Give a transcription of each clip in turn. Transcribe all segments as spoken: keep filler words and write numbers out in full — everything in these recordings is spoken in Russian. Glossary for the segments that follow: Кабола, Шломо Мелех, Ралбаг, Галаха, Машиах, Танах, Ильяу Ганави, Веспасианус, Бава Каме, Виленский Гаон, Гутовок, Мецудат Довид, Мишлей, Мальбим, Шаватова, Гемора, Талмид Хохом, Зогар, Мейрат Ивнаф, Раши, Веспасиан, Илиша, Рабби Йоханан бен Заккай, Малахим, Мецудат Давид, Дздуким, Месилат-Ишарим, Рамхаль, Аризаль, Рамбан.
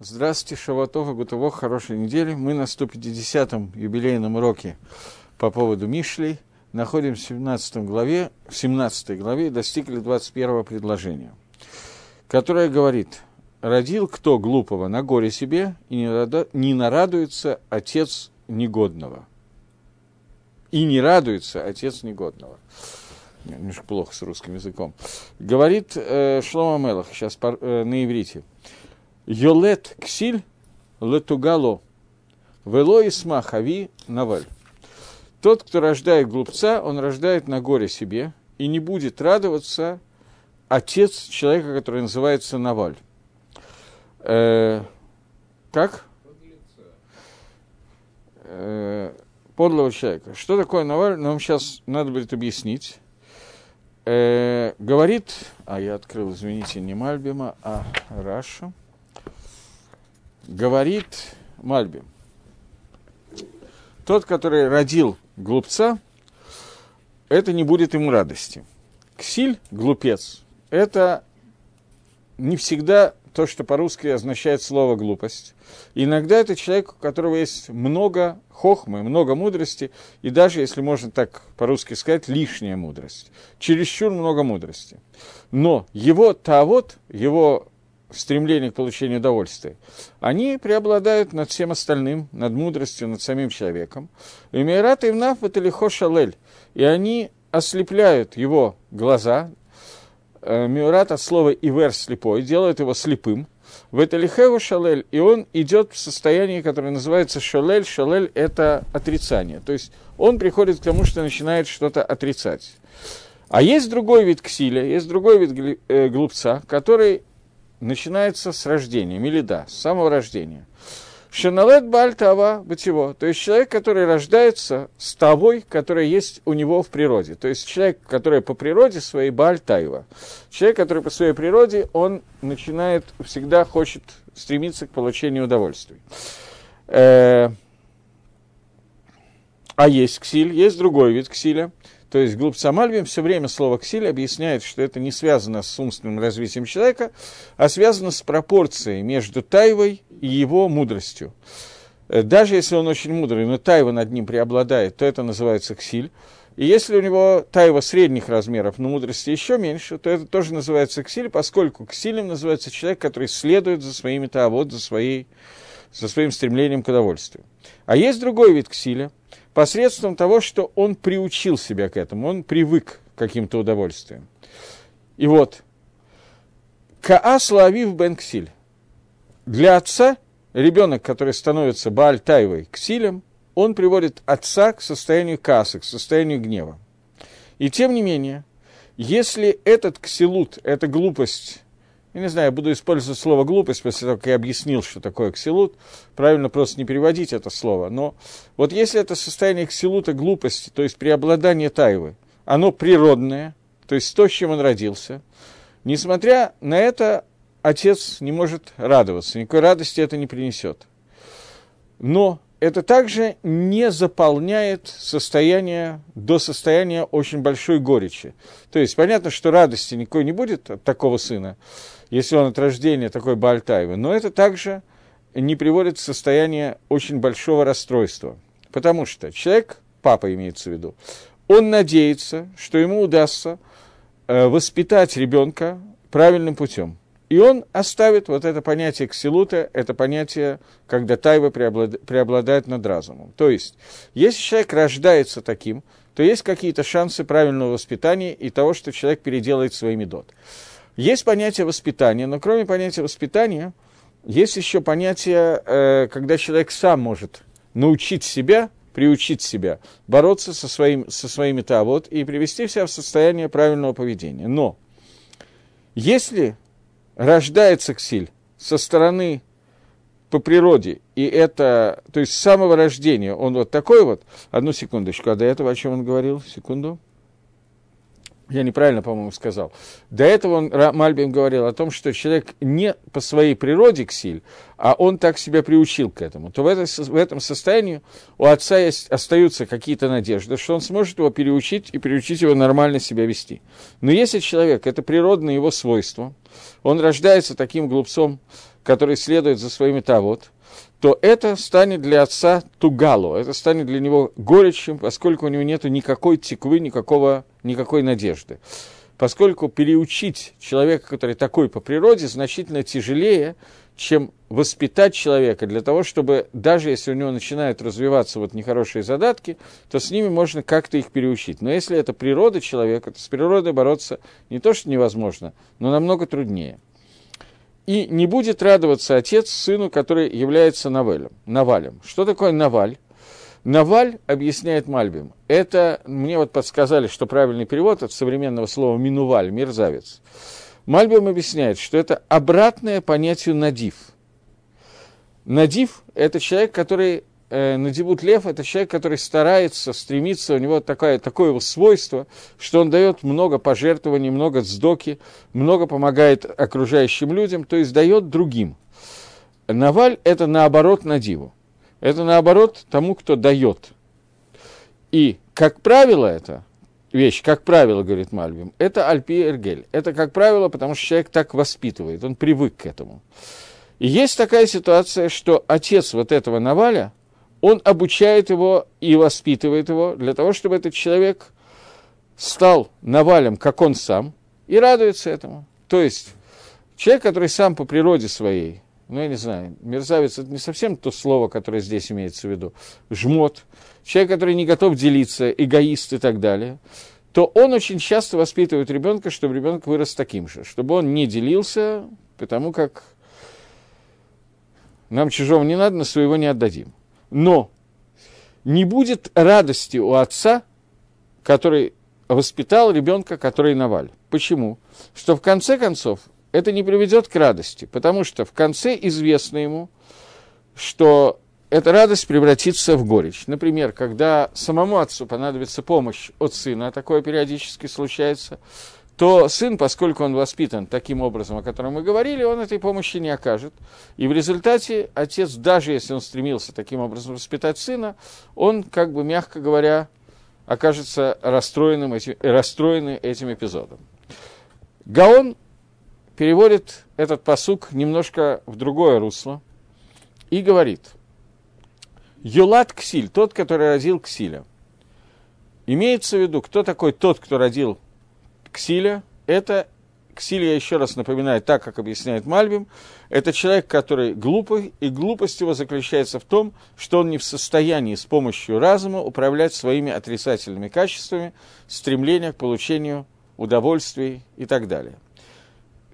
Здравствуйте, Шаватова, Гутовок, хорошей недели. Мы на сто пятидесятом юбилейном уроке по поводу Мишлей. Находимся в семнадцатой главе, в семнадцатой главе достигли двадцать первого предложения, которое говорит: «Родил кто глупого на горе себе, и не нарадуется отец негодного». «И не радуется отец негодного». Немножко плохо с русским языком. Говорит э, Шломо Мелех, сейчас пар, э, на иврите. Йолет ксиль летугало, вело исма хави наваль. Тот, кто рождает глупца, он рождает на горе себе, и не будет радоваться отец человека, который называется Наваль. Э, как? Э, подлого человека. Что такое Наваль? Нам сейчас надо будет объяснить. Э, говорит, а я открыл, извините, не Мальбима, а Раша. Говорит Мальбим, тот, который родил глупца, это не будет ему радости. Ксиль, глупец, это не всегда то, что по-русски означает слово глупость. Иногда это человек, у которого есть много хохмы, много мудрости, и даже, если можно так по-русски сказать, лишняя мудрость. Чересчур много мудрости. Но его таавот, его стремление к получению удовольствия, они преобладают над всем остальным, над мудростью, над самим человеком. И Мейрат Ивнаф это лихо шалель, и они ослепляют его глаза. Мейрат от слова ивер слепой, делают его слепым. В это лихо шалель, и он идет в состояние, которое называется шалель. Шалель это отрицание, то есть он приходит к тому, что начинает что-то отрицать. А есть другой вид ксиля, есть другой вид глупца, который начинается с рождения, милида, с самого рождения. Шаналет баль тава бытево, то есть человек, который рождается с тавой, которая есть у него в природе. То есть человек, который по природе своей баль тайва. Человек, который по своей природе, он начинает, всегда хочет стремиться к получению удовольствия. А есть ксиль, есть другой вид ксиля. То есть глупца Мальбим все время слово «ксиль» объясняет, что это не связано с умственным развитием человека, а связано с пропорцией между тайвой и его мудростью. Даже если он очень мудрый, но тайва над ним преобладает, то это называется «ксиль». И если у него тайва средних размеров, но мудрости еще меньше, то это тоже называется «ксиль», поскольку «ксилем» называется человек, который следует за своими таавот, за, своей, за своим стремлением к удовольствию. А есть другой вид «ксиля», посредством того, что он приучил себя к этому, он привык к каким-то удовольствиям. И вот, «Каас лаавив бен ксиль». Для отца, ребенок, который становится Бааль Тайвой ксилем, он приводит отца к состоянию каасы, к состоянию гнева. И тем не менее, если этот ксилут, эта глупость, я не знаю, я буду использовать слово «глупость» после того, как я объяснил, что такое ксилут. Правильно просто не переводить это слово. Но вот если это состояние ксилута глупости, то есть преобладание тайвы, оно природное, то есть то, с чем он родился, несмотря на это, отец не может радоваться, никакой радости это не принесет. Но это также не заполняет состояние, до состояния очень большой горечи. То есть понятно, что радости никакой не будет от такого сына, если он от рождения такой Бааль Тайвы, но это также не приводит в состояние очень большого расстройства. Потому что человек, папа имеется в виду, он надеется, что ему удастся воспитать ребенка правильным путем. И он оставит вот это понятие ксилута, это понятие, когда тайва преобладает над разумом. То есть, если человек рождается таким, то есть какие-то шансы правильного воспитания и того, что человек переделает свои мидот. Есть понятие воспитания, но кроме понятия воспитания, есть еще понятие, когда человек сам может научить себя, приучить себя, бороться со, своим, со своими таавот и привести себя в состояние правильного поведения. Но если рождается ксиль со стороны по природе, и это, то есть с самого рождения он вот такой вот, одну секундочку, а до этого о чем он говорил, секунду, я неправильно, по-моему, сказал, до этого он, Мальбим говорил о том, что человек не по своей природе ксиль, а он так себя приучил к этому, то в, это, в этом состоянии у отца есть, остаются какие-то надежды, что он сможет его переучить и переучить его нормально себя вести. Но если человек, это природное его свойство, он рождается таким глупцом, который следует за своими тавот, то это станет для отца тугало, это станет для него горечью, поскольку у него нет никакой тиквы, никакого, никакой надежды. Поскольку переучить человека, который такой по природе, значительно тяжелее, чем воспитать человека для того, чтобы, даже если у него начинают развиваться вот нехорошие задатки, то с ними можно как-то их переучить. Но если это природа человека, то с природой бороться не то что невозможно, но намного труднее. И не будет радоваться отец сыну, который является навалем. навалем. Что такое наваль? Наваль, объясняет Мальбим, это, мне вот подсказали, что правильный перевод от современного слова минуваль, мерзавец. Мальбим объясняет, что это обратное понятию надив. Надив – это человек, который, э, надивут лев – это человек, который старается, стремится, у него такое, такое его свойство, что он дает много пожертвований, много дздоки, много помогает окружающим людям, то есть дает другим. Наваль – это наоборот надиву. Это наоборот тому, кто дает. И, как правило, это вещь, как правило, говорит Мальбим, это альпи эргель. Это, как правило, потому что человек так воспитывает, он привык к этому. И есть такая ситуация, что отец вот этого наваля, он обучает его и воспитывает его для того, чтобы этот человек стал навалем, как он сам, и радуется этому. То есть человек, который сам по природе своей, ну, я не знаю, мерзавец – это не совсем то слово, которое здесь имеется в виду, жмот, человек, который не готов делиться, эгоист и так далее, то он очень часто воспитывает ребенка, чтобы ребенок вырос таким же, чтобы он не делился, потому как нам чужого не надо, но своего не отдадим. Но не будет радости у отца, который воспитал ребенка, который наваль. Почему? Что в конце концов, это не приведет к радости, потому что в конце известно ему, что эта радость превратится в горечь. Например, когда самому отцу понадобится помощь от сына, а такое периодически случается, то сын, поскольку он воспитан таким образом, о котором мы говорили, он этой помощи не окажет. И в результате отец, даже если он стремился таким образом воспитать сына, он, как бы мягко говоря, окажется расстроенным этим, расстроенным этим эпизодом. Гаон переводит этот пасук немножко в другое русло и говорит: «Юлат Ксиль, тот, который родил Ксиля». Имеется в виду, кто такой тот, кто родил Ксиля? Это Ксиль, я еще раз напоминаю, так, как объясняет Мальбим, это человек, который глупый, и глупость его заключается в том, что он не в состоянии с помощью разума управлять своими отрицательными качествами, стремлением к получению удовольствий и так далее.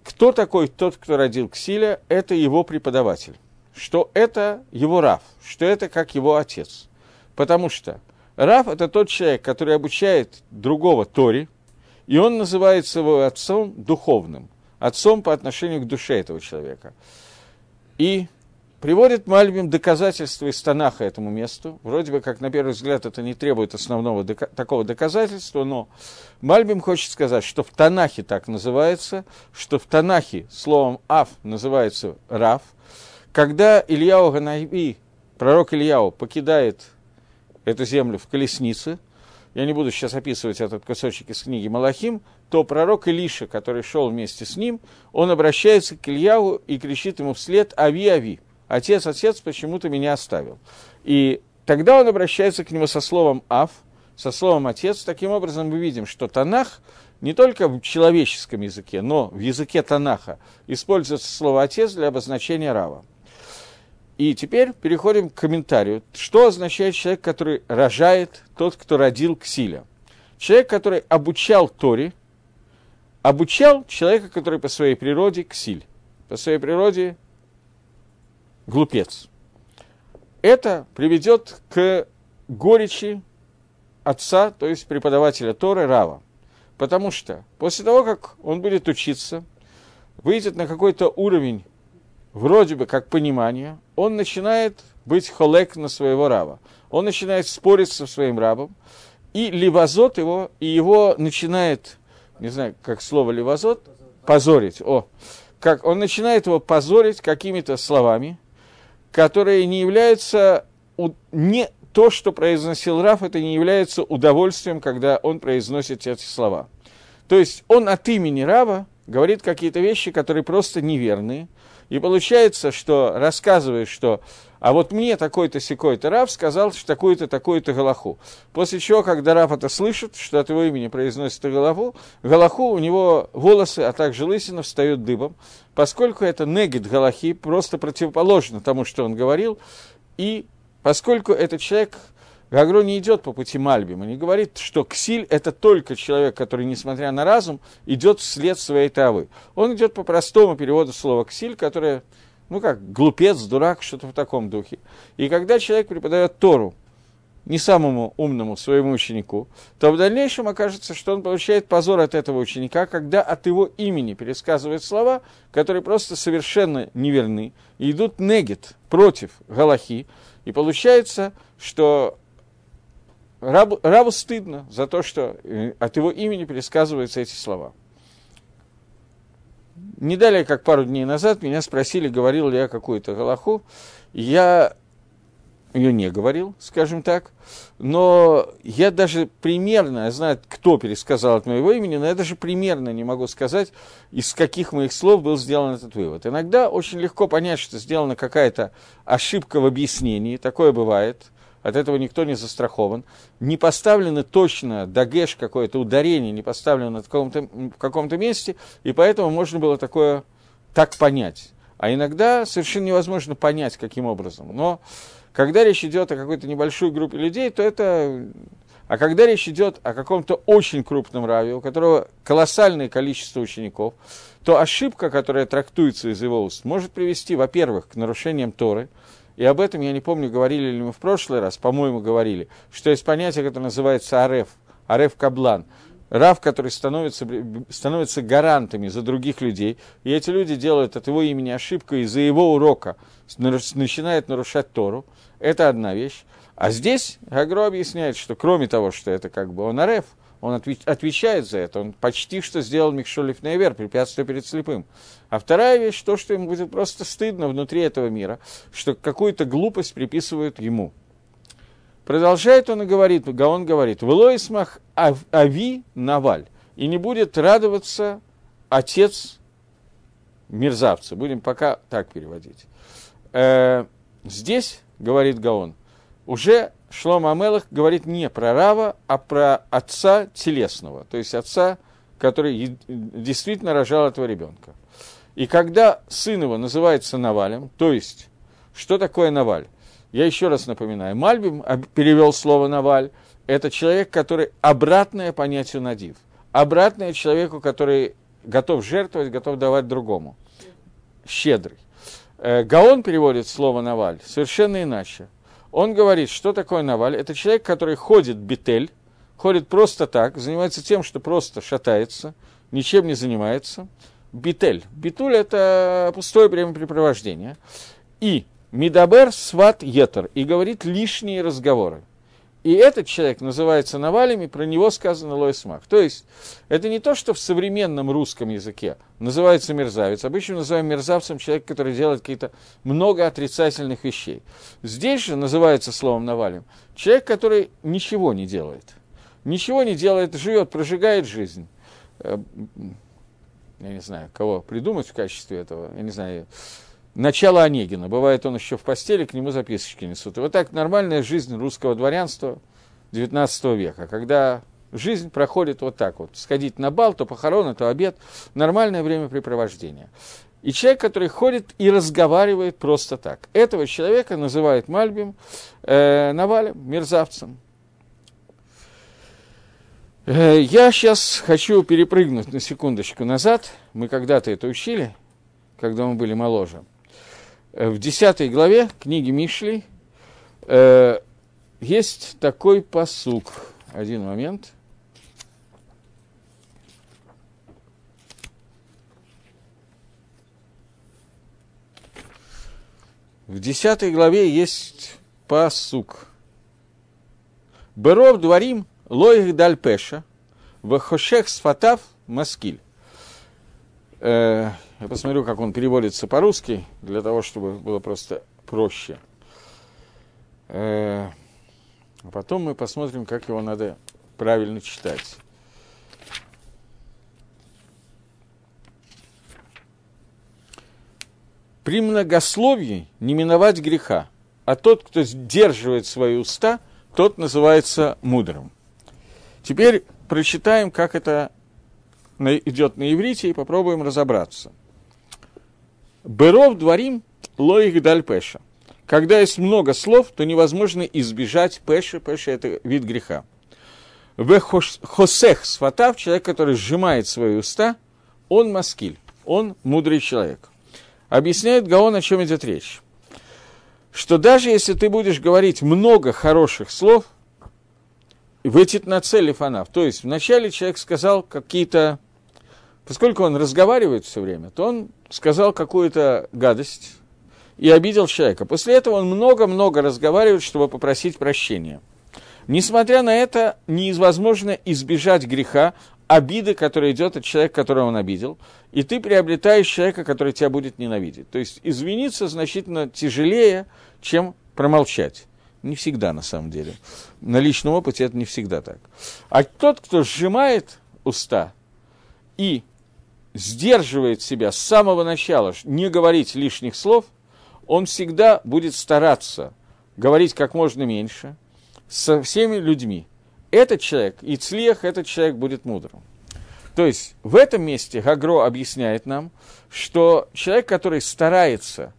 Кто такой тот, кто родил Ксиля? Это его преподаватель, что это его рав, что это как его отец. Потому что рав – это тот человек, который обучает другого Торе, и он называется его отцом духовным, отцом по отношению к душе этого человека. И приводит Мальбим доказательства из Танаха этому месту. Вроде бы, как на первый взгляд, это не требует основного дока- такого доказательства, но Мальбим хочет сказать, что в Танахе так называется, что в Танахе словом «ав» называется «рав». Когда Ильяу Ганави, пророк Ильяу, покидает эту землю в колеснице, я не буду сейчас описывать этот кусочек из книги Малахим, то пророк Илиша, который шел вместе с ним, он обращается к Ильяу и кричит ему вслед «Ави, ави». «Отец, отец, почему ты меня оставил?» И тогда он обращается к нему со словом «ав», со словом «отец». Таким образом, мы видим, что Танах не только в человеческом языке, но в языке Танаха используется слово «отец» для обозначения рава. И теперь переходим к комментарию. Что означает человек, который рожает, тот, кто родил Ксиля? Человек, который обучал Торе, обучал человека, который по своей природе Ксиль, по своей природе глупец. Это приведет к горечи отца, то есть преподавателя Торы, рава. Потому что после того, как он будет учиться, выйдет на какой-то уровень, вроде бы как понимания, он начинает быть холек на своего рава. Он начинает спорить со своим рабом, и левазот его, и его начинает, не знаю, как слово левазот, позорить. О, как он начинает его позорить какими-то словами, которые не являются, не то, что произносил рав, это не является удовольствием, когда он произносит эти слова. То есть он от имени рава говорит какие-то вещи, которые просто неверные. И получается, что рассказывает, что «а вот мне такой-то, сякой-то рав сказал такую-то, такую-то галаху». После чего, когда рав это слышит, что от его имени произносит галаху, галаху у него волосы, а также лысина встают дыбом, поскольку это негид галахи, просто противоположно тому, что он говорил, и поскольку этот человек... Гагро не идет по пути Мальбима, не говорит, что ксиль – это только человек, который, несмотря на разум, идет вслед своей тавы. Он идет по простому переводу слова «ксиль», которое, ну как, глупец, дурак, что-то в таком духе. И когда человек преподает Тору не самому умному своему ученику, то в дальнейшем окажется, что он получает позор от этого ученика, когда от его имени пересказывают слова, которые просто совершенно неверны, и идут негет против галахи, и получается, что... Рабу, рабу стыдно за то, что от его имени пересказываются эти слова. Не далее, как пару дней назад, меня спросили, говорил ли я какую-то галаху. Я ее не говорил, скажем так. Но я даже примерно, я знаю, кто пересказал от моего имени, но я даже примерно не могу сказать, из каких моих слов был сделан этот вывод. Иногда очень легко понять, что сделана какая-то ошибка в объяснении. Такое бывает. От этого никто не застрахован. Не поставлено точно дагеш какое-то, ударение не поставлено в каком-то, в каком-то месте, и поэтому можно было такое так понять. А иногда совершенно невозможно понять, каким образом. Но когда речь идет о какой-то небольшой группе людей, то это... А когда речь идет о каком-то очень крупном раве, у которого колоссальное количество учеников, то ошибка, которая трактуется из его уст, может привести, во-первых, к нарушениям Торы. И об этом, я не помню, говорили ли мы в прошлый раз, по-моему, говорили, что есть понятие, которое называется ареф, ареф каблан, рав, который становится, становится гарантами за других людей, и эти люди делают от его имени ошибку, и из-за его урока начинают нарушать Тору. Это одна вещь. А здесь Гагро объясняет, что кроме того, что это как бы он ареф, он отвечает за это, он почти что сделал микшолев наивер, препятствие перед слепым. А вторая вещь, то, что ему будет просто стыдно внутри этого мира, что какую-то глупость приписывают ему. Продолжает он и говорит, Гаон говорит, «Велоисмах ави наваль», и не будет радоваться отец мерзавца. Будем пока так переводить. Здесь, говорит Гаон, уже... Шломо Мелех говорит не про рава, а про отца телесного, то есть отца, который действительно рожал этого ребенка. И когда сын его называется Навалем, то есть, что такое Наваль? Я еще раз напоминаю, Мальбим перевел слово Наваль, это человек, который обратное понятию надив, обратное человеку, который готов жертвовать, готов давать другому, щедрый. Гаон переводит слово Наваль совершенно иначе. Он говорит, что такое наваль? Это человек, который ходит бетель, ходит просто так, занимается тем, что просто шатается, ничем не занимается. Бетель. Бетуль – это пустое времяпрепровождение. И медабер сват етер, и говорит лишние разговоры. И этот человек называется навалями, про него сказано лоисмах. То есть, это не то, что в современном русском языке называется мерзавец. Обычно называем мерзавцем человека, который делает какие-то много отрицательных вещей. Здесь же называется словом навалем человек, который ничего не делает. Ничего не делает, живет, прожигает жизнь. Я не знаю, кого придумать в качестве этого, я не знаю... Начало Онегина. Бывает, он еще в постели, к нему записочки несут. И вот так нормальная жизнь русского дворянства девятнадцатого века, когда жизнь проходит вот так вот. Сходить на бал, то похороны, то обед. Нормальное времяпрепровождение. И человек, который ходит и разговаривает просто так. Этого человека называют Мальбим, э, Навалем, мерзавцем. Э, я сейчас хочу перепрыгнуть на секундочку назад. Мы когда-то это учили, когда мы были моложе. В десятой главе книги Мишлей э, есть такой пасук. Один момент. В десятой главе есть пасук. Беров дворим лоих даль пеша, вахошех сфатав маскиль. Э, Я посмотрю, как он переводится по-русски, для того, чтобы было просто проще. А потом мы посмотрим, как его надо правильно читать. При многословии не миновать греха, а тот, кто сдерживает свои уста, тот называется мудрым. Теперь прочитаем, как это идет на иврите, и попробуем разобраться. «Беров дворим лоих даль пеша». Когда есть много слов, то невозможно избежать пеша. Пеша – это вид греха. «Вехосех сфатав», человек, который сжимает свои уста, он маскиль, он мудрый человек. Объясняет Гаон, о чем идет речь. Что даже если ты будешь говорить много хороших слов, выйдет на цель фанав. То есть вначале человек сказал какие-то... Поскольку он разговаривает все время, то он сказал какую-то гадость и обидел человека. После этого он много-много разговаривает, чтобы попросить прощения. Несмотря на это, невозможно избежать греха, обиды, которая идет от человека, которого он обидел, и ты приобретаешь человека, который тебя будет ненавидеть. То есть извиниться значительно тяжелее, чем промолчать. Не всегда, на самом деле. На личном опыте это не всегда так. А тот, кто сжимает уста и сдерживает себя с самого начала, не говорить лишних слов, он всегда будет стараться говорить как можно меньше со всеми людьми. Этот человек, и цлех, этот человек будет мудрым. То есть в этом месте Гагро объясняет нам, что человек, который старается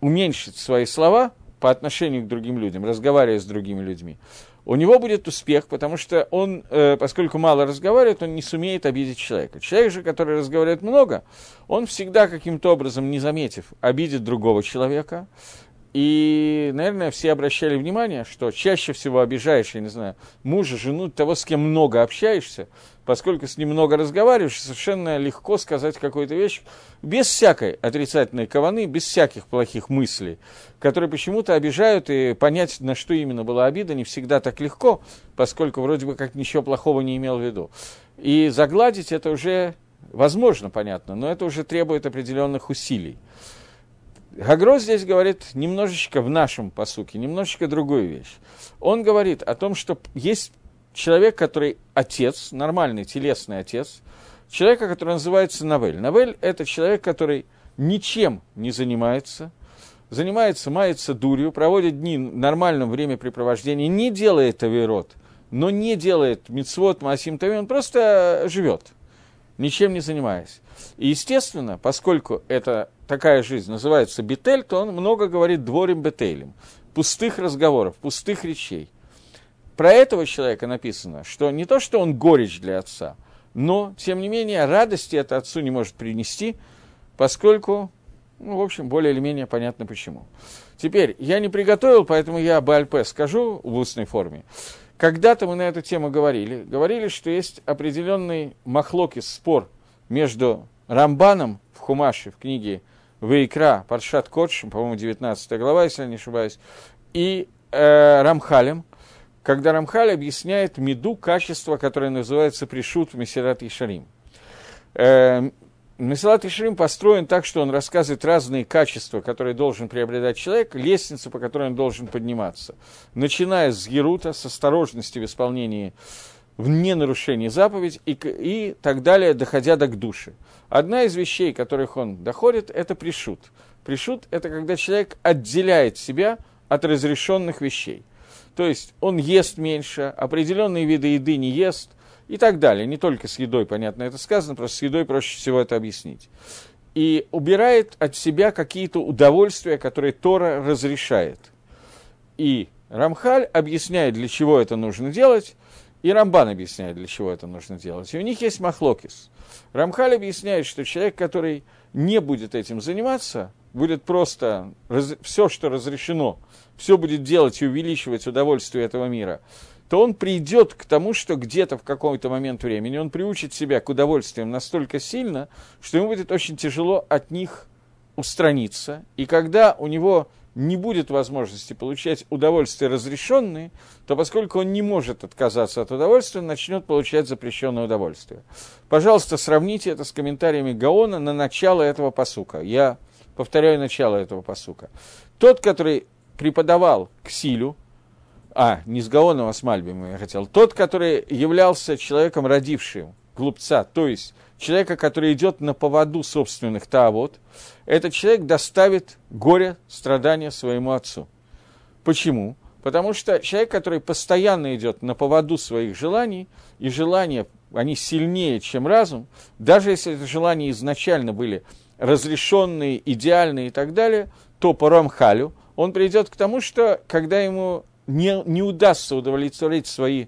уменьшить свои слова по отношению к другим людям, разговаривая с другими людьми, у него будет успех, потому что он, поскольку мало разговаривает, он не сумеет обидеть человека. Человек же, который разговаривает много, он всегда каким-то образом, не заметив, обидит другого человека. И, наверное, все обращали внимание, что чаще всего обижаешь, я не знаю, мужа, жену, того, с кем много общаешься, поскольку с ним много разговариваешь, совершенно легко сказать какую-то вещь без всякой отрицательной каваны, без всяких плохих мыслей, которые почему-то обижают, и понять, на что именно была обида, не всегда так легко, поскольку вроде бы как ничего плохого не имел в виду. И загладить это уже возможно, понятно, но это уже требует определенных усилий. Гагро здесь говорит немножечко в нашем посуке, немножечко другую вещь. Он говорит о том, что есть человек, который отец, нормальный телесный отец, человека, который называется Навель. Навель – это человек, который ничем не занимается, занимается, мается дурью, проводит дни в нормальном времяпрепровождении, не делает авирот, но не делает мицвот, маасим тавим, он просто живет, ничем не занимаясь. И, естественно, поскольку это... такая жизнь называется бетель, то он много говорит дворим бетелем, пустых разговоров, пустых речей. Про этого человека написано, что не то, что он горечь для отца, но, тем не менее, радости это отцу не может принести, поскольку, ну, в общем, более или менее понятно почему. Теперь, я не приготовил, поэтому я Бальпе скажу в устной форме. Когда-то мы на эту тему говорили, говорили, что есть определенный махлокис, спор между Рамбаном в Хумаше, в книге Вейкра, Паршат Кодш, по-моему, девятнадцатая глава, если я не ошибаюсь, и э, Рамхалем, когда Рамхаль объясняет миду, качество, которое называется пришут в Месилат-Ишарим. Э, Месилат-Ишарим построен так, что он рассказывает разные качества, которые должен приобретать человек, лестницу, по которой он должен подниматься, начиная с герута, с осторожности в исполнении, в ненарушении заповедей и, и так далее, доходя до к душе. Одна из вещей, которых он доходит, это пришут. Пришут – это когда человек отделяет себя от разрешенных вещей. То есть он ест меньше, определенные виды еды не ест и так далее. Не только с едой, понятно, это сказано, просто с едой проще всего это объяснить. И убирает от себя какие-то удовольствия, которые Тора разрешает. И Рамхаль объясняет, для чего это нужно делать. И Рамбан объясняет, для чего это нужно делать. И у них есть махлокис. Рамхаль объясняет, что человек, который не будет этим заниматься, будет просто раз... все, что разрешено, все будет делать и увеличивать удовольствие этого мира, то он придет к тому, что где-то в какой-то момент времени он приучит себя к удовольствиям настолько сильно, что ему будет очень тяжело от них устраниться. И когда у него... не будет возможности получать удовольствие разрешенные, то поскольку он не может отказаться от удовольствия, он начнет получать запрещенное удовольствие. Пожалуйста, сравните это с комментариями Гаона на начало этого пасука. Я повторяю начало этого пасука. Тот, который преподавал Ксилю, а, не с Гаоном, а с Мальбимом я хотел, тот, который являлся человеком, родившим глупца, то есть человека, который идет на поводу собственных таавот, этот человек доставит горе, страдания своему отцу. Почему? Потому что человек, который постоянно идет на поводу своих желаний, и желания, они сильнее, чем разум, даже если эти желания изначально были разрешенные, идеальные и так далее, то по Рамхалю он придет к тому, что когда ему не, не удастся удовлетворить свои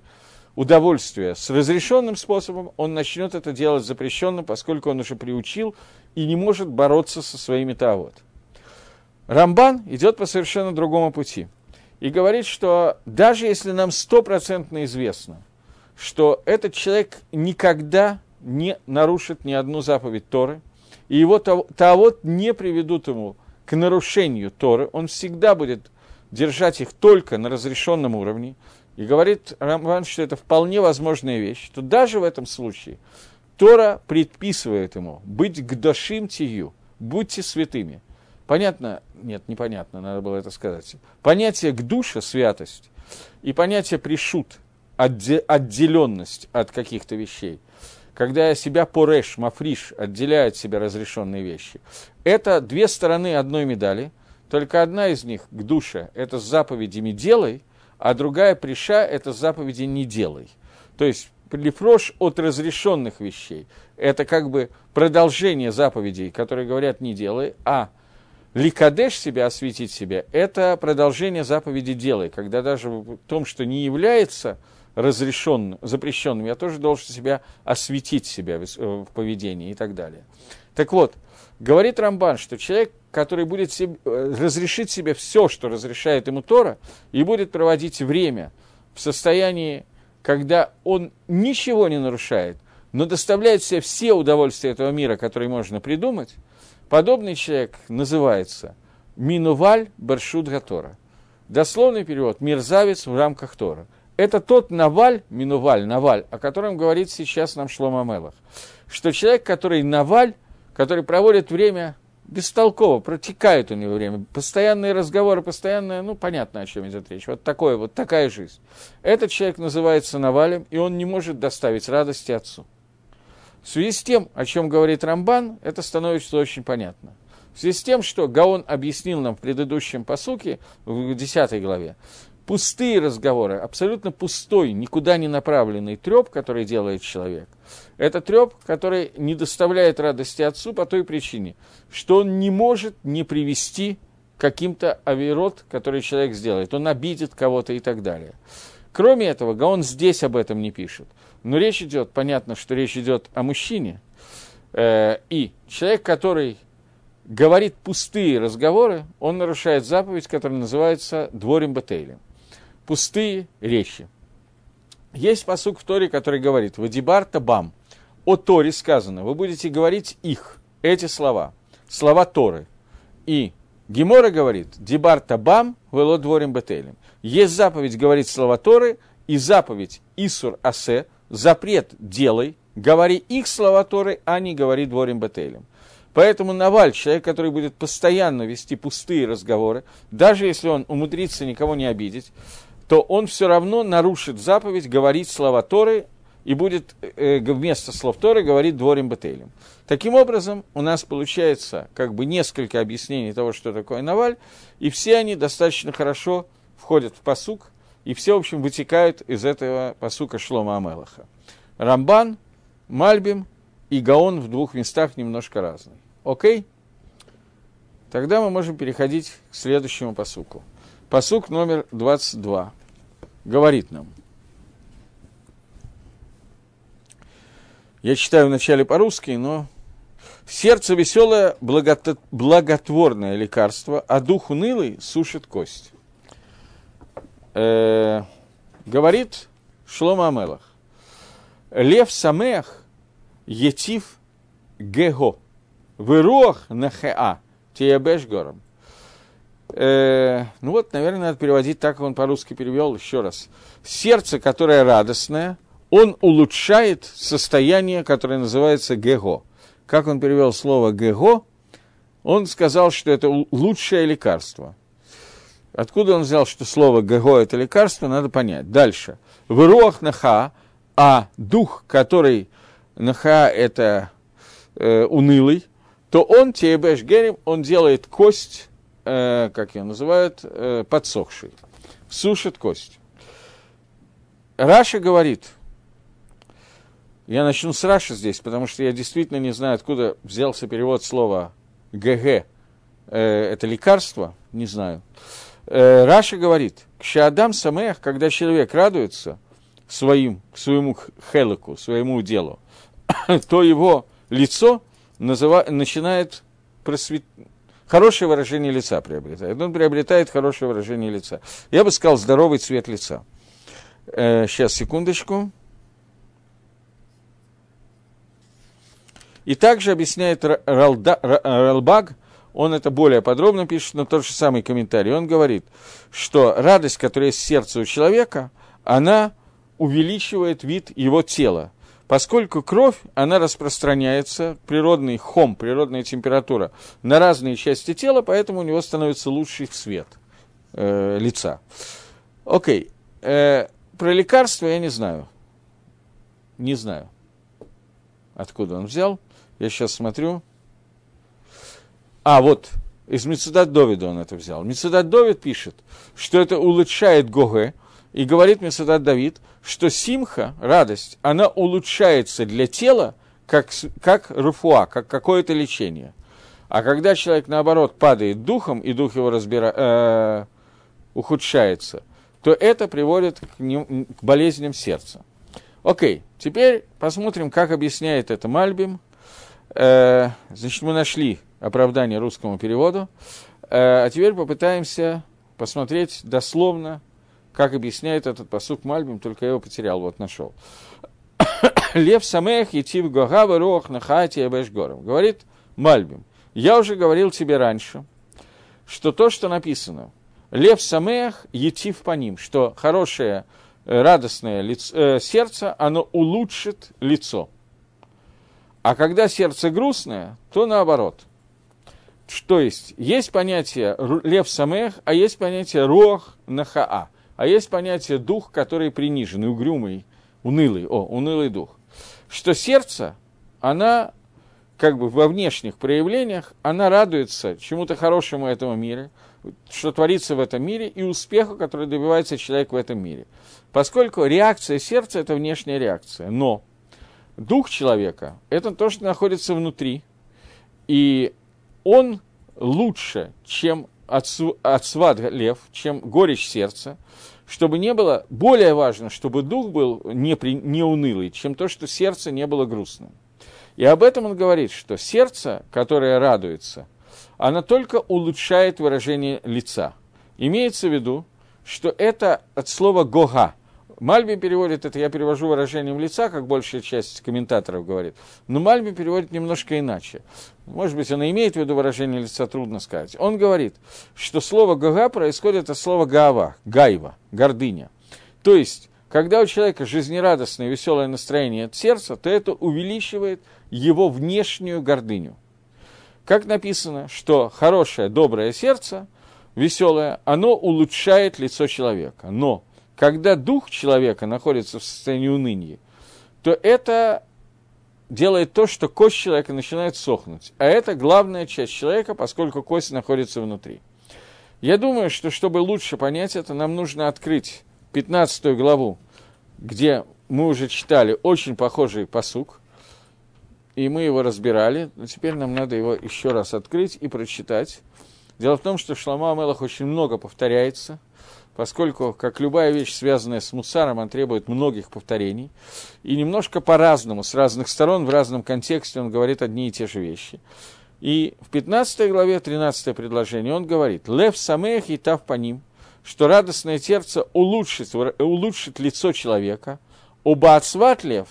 удовольствия с разрешенным способом, он начнет это делать запрещенным, поскольку он уже приучил и не может бороться со своими таавот. Рамбан идет по совершенно другому пути и говорит, что даже если нам стопроцентно известно, что этот человек никогда не нарушит ни одну заповедь Торы, и его таавот не приведут ему к нарушению Торы, он всегда будет держать их только на разрешенном уровне, и говорит Рамбан, что это вполне возможная вещь, то даже в этом случае Тора предписывает ему быть гдошим тию, будьте святыми. Понятно? Нет, непонятно, надо было это сказать. Понятие гдуша, святость, и понятие пришут, отделенность от каких-то вещей, когда я себя пореш, мафриш, отделяю от себя разрешенные вещи, это две стороны одной медали, только одна из них, гдуша, это с заповедями делай, а другая приша, это с заповеди не делай. То есть лифрош от разрешенных вещей, это как бы продолжение заповедей, которые говорят не делай, а ликадеш себя, осветить себя, это продолжение заповеди делай, когда даже в том, что не является разрешенным, запрещенным, я тоже должен себя осветить себя в поведении и так далее. Так вот, говорит Рамбан, что человек, который будет себе, разрешит себе все, что разрешает ему Тора, и будет проводить время в состоянии, когда он ничего не нарушает, но доставляет себе все удовольствия этого мира, которые можно придумать, подобный человек называется «Минуваль Баршут Гатора». Дословный перевод «мерзавец в рамках Тора». Это тот Наваль, Минуваль, Наваль, о котором говорит сейчас нам Шломо Мелех, что человек, который Наваль, который проводит время бестолково, протекает у него время, постоянные разговоры, постоянное, ну, понятно, о чем идет речь, вот такое, вот такая жизнь. Этот человек называется Навалем, и он не может доставить радости отцу. В связи с тем, о чем говорит Рамбан, это становится очень понятно. В связи с тем, что Гаон объяснил нам в предыдущем пасуке, в десятой главе, пустые разговоры, абсолютно пустой, никуда не направленный трёп, который делает человек, это трёп, который не доставляет радости отцу по той причине, что он не может не привести каким-то авирот, который человек сделает, он обидит кого-то и так далее. Кроме этого, Гаон здесь об этом не пишет. Но речь идет, понятно, что речь идет о мужчине. Э, и человек, который говорит пустые разговоры, он нарушает заповедь, которая называется «дворим бетейлем». Пустые речи. Есть пасук в Торе, который говорит «Вадибарта бам». О Торе сказано, вы будете говорить их, эти слова, слова Торы. И Гемора говорит «Дибарта бам, вело дворим бетейлем». Есть заповедь говорить слова Торы, и заповедь Исур Асе, запрет делай, говори их слова Торы, а не говори дворим бетейлем. Поэтому Наваль, человек, который будет постоянно вести пустые разговоры, даже если он умудрится никого не обидеть, то он все равно нарушит заповедь говорить слова Торы и будет э, вместо слов Торы говорить дворим бетейлем. Таким образом, у нас получается как бы несколько объяснений того, что такое Наваль, и все они достаточно хорошо входят в пасук, и все, в общем, вытекают из этого пасука Шломо Мелеха. Рамбан, Мальбим и Гаон в двух местах немножко разные. Окей? Тогда мы можем переходить к следующему пасуку. Пасук номер двадцать два говорит нам. Я читаю вначале по-русски, но... «Сердце веселое, благо... благотворное лекарство, а дух унылый сушит кость». Э, говорит Шломо Мелех. Лев самех етив гего, вырох нахеа, теебеш гором. Э, ну вот, наверное, надо переводить так, как он по-русски перевел еще раз. Сердце, которое радостное, он улучшает состояние, которое называется гего. Как он перевел слово гего, он сказал, что это лучшее лекарство. Откуда он взял, что слово «гэго» — это лекарство, надо понять. Дальше. «Вэруах наха», а дух, который... Наха — это э, унылый, то он, Тейбэш Герем, он делает кость, э, как ее называют, э, подсохшей, сушит кость. Раши говорит, я начну с Раши здесь, потому что я действительно не знаю, откуда взялся перевод слова ГГ, э, это лекарство, не знаю. Э, Раши говорит, кшаадам самех, когда человек радуется своим, к своему хелеку, своему делу, то его лицо называ, начинает просвет... хорошее выражение лица приобретает. Он приобретает хорошее выражение лица. Я бы сказал, здоровый цвет лица. Э, сейчас, секундочку. И также объясняет Ралда, Ралбаг, он это более подробно пишет, но тот же самый комментарий. Он говорит, что радость, которая есть в сердце у человека, она увеличивает вид его тела. Поскольку кровь, она распространяется, природный хом, природная температура, на разные части тела, поэтому у него становится лучший цвет э, лица. Окей. Э, про лекарство я не знаю. Не знаю, откуда он взял. Я сейчас смотрю. А, вот, из Мецудат Довида он это взял. Мецудат Довид пишет, что это улучшает гоге, и говорит Месилат Давид, что симха, радость, она улучшается для тела, как, как руфуа, как какое-то лечение. А когда человек, наоборот, падает духом, и дух его разбира, э, ухудшается, то это приводит к, не, к болезням сердца. Окей, теперь посмотрим, как объясняет это Мальбим. Э, значит, мы нашли оправдание русскому переводу. Э, а теперь попытаемся посмотреть дословно, как объясняет этот пасук Мальбим, только я его потерял, вот нашел. Лев самех етив гогава рох нахати эбэшгором. Говорит Мальбим, я уже говорил тебе раньше, что то, что написано, лев самех етив по ним, что хорошее, радостное лицо, э, сердце, оно улучшит лицо. А когда сердце грустное, то наоборот. То есть, есть понятие лев самех, а есть понятие рох нахаа. А есть понятие дух, который принижен, угрюмый, унылый, о, унылый дух. Что сердце, она как бы во внешних проявлениях, она радуется чему-то хорошему этого мира, что творится в этом мире и успеху, который добивается человек в этом мире. Поскольку реакция сердца – это внешняя реакция, но дух человека – это то, что находится внутри, и он лучше, чем ацвад лев, чем горечь сердца, чтобы не было, более важно, чтобы дух был не, при, не унылый, чем то, что сердце не было грустным. И об этом он говорит, что сердце, которое радуется, оно только улучшает выражение лица. Имеется в виду, что это от слова «гога». Мальбим переводит это, я перевожу выражением лица, как большая часть комментаторов говорит, но Мальбим переводит немножко иначе. Может быть, она имеет в виду выражение лица, трудно сказать. Он говорит, что слово «гага» происходит от слова «гаава», «гайва», «гордыня». То есть, когда у человека жизнерадостное, веселое настроение от сердца, то это увеличивает его внешнюю гордыню. Как написано, что хорошее, доброе сердце, веселое, оно улучшает лицо человека, но... Когда дух человека находится в состоянии уныния, то это делает то, что кость человека начинает сохнуть. А это главная часть человека, поскольку кость находится внутри. Я думаю, что чтобы лучше понять это, нам нужно открыть пятнадцатую главу, где мы уже читали очень похожий пасук, и мы его разбирали. Но теперь нам надо его еще раз открыть и прочитать. Дело в том, что в Шломо Мелех очень много повторяется, поскольку, как любая вещь, связанная с мусаром, он требует многих повторений. И немножко по-разному, с разных сторон, в разном контексте он говорит одни и те же вещи. И в пятнадцатой главе, тринадцатое предложение, он говорит «Лев самех и тав по ним», что радостное сердце улучшит, улучшит лицо человека. «Оба отсват лев»,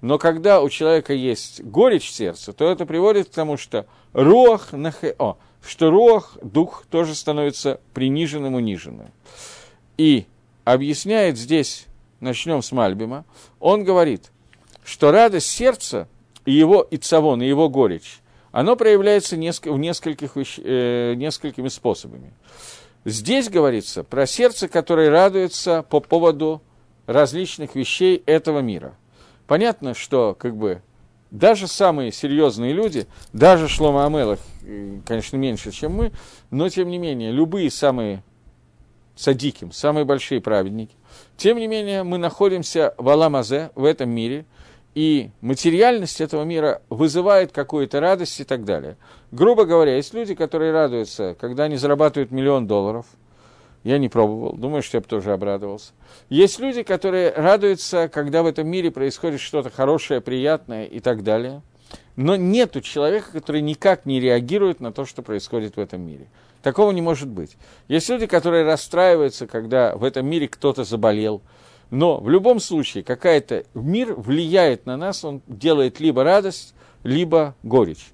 но когда у человека есть горечь сердца, то это приводит к тому, что «рох нахео», что рох, дух, тоже становится приниженным, униженным. И объясняет здесь, начнем с Мальбима, он говорит, что радость сердца и его ицавон, и его горечь, оно проявляется неск- в нескольких вещ- э, несколькими способами. Здесь говорится про сердце, которое радуется по поводу различных вещей этого мира. Понятно, что как бы даже самые серьезные люди, даже Шломо Мелех, конечно, меньше, чем мы, но, тем не менее, любые самые садиким, самые большие праведники, тем не менее, мы находимся в Аламазе, в этом мире, и материальность этого мира вызывает какую-то радость и так далее. Грубо говоря, есть люди, которые радуются, когда они зарабатывают миллион долларов. Я не пробовал, думаю, что я бы тоже обрадовался. Есть люди, которые радуются, когда в этом мире происходит что-то хорошее, приятное и так далее. Но нету человека, который никак не реагирует на то, что происходит в этом мире. Такого не может быть. Есть люди, которые расстраиваются, когда в этом мире кто-то заболел. Но в любом случае какой-то мир влияет на нас, он делает либо радость, либо горечь.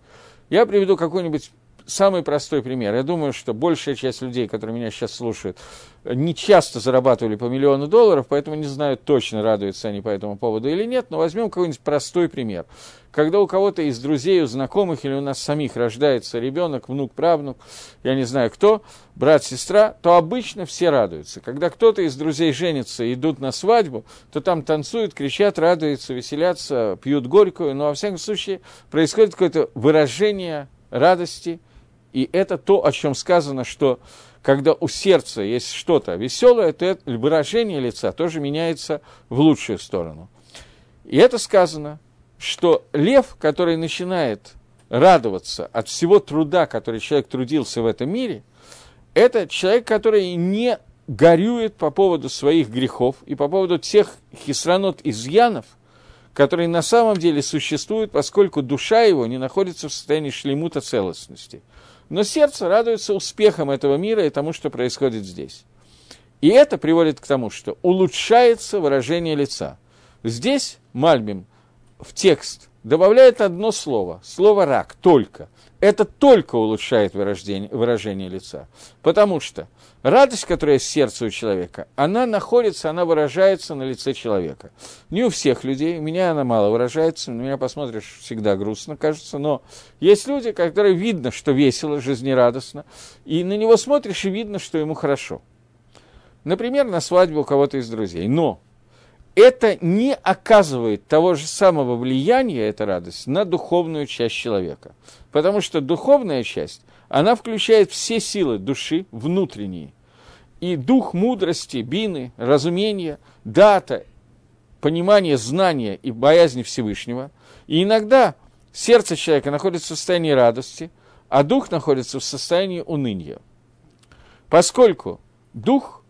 Я приведу какой-нибудь самый простой пример. Я думаю, что большая часть людей, которые меня сейчас слушают, не часто зарабатывали по миллиону долларов, поэтому не знаю точно, радуются они по этому поводу или нет, но возьмем какой-нибудь простой пример. Когда у кого-то из друзей, у знакомых или у нас самих рождается ребенок, внук, правнук, я не знаю кто, брат, сестра, то обычно все радуются. Когда кто-то из друзей женится и идут на свадьбу, то там танцуют, кричат, радуются, веселятся, пьют горькую, но во всяком случае происходит какое-то выражение радости. И это то, о чем сказано, что когда у сердца есть что-то веселое, то это выражение лица тоже меняется в лучшую сторону. И это сказано, что лев, который начинает радоваться от всего труда, который человек трудился в этом мире, это человек, который не горюет по поводу своих грехов и по поводу тех хисранот, изъянов, которые на самом деле существуют, поскольку душа его не находится в состоянии шлеймута целостности. Но сердце радуется успехам этого мира и тому, что происходит здесь. И это приводит к тому, что улучшается выражение лица. Здесь Мальбим в текст добавляет одно слово, слово «рак», «только». Это только улучшает выражение, выражение лица, потому что радость, которая есть в сердце у человека, она находится, она выражается на лице человека. Не у всех людей, у меня она мало выражается, на меня посмотришь, всегда грустно, кажется, но есть люди, которые видно, что весело, жизнерадостно, и на него смотришь, и видно, что ему хорошо. Например, на свадьбу у кого-то из друзей, но... это не оказывает того же самого влияния, эта радость, на духовную часть человека. Потому что духовная часть, она включает все силы души внутренние. И дух мудрости, бины, разумения, дата, понимание, знания и боязни Всевышнего. И иногда сердце человека находится в состоянии радости, а дух находится в состоянии уныния. Поскольку дух,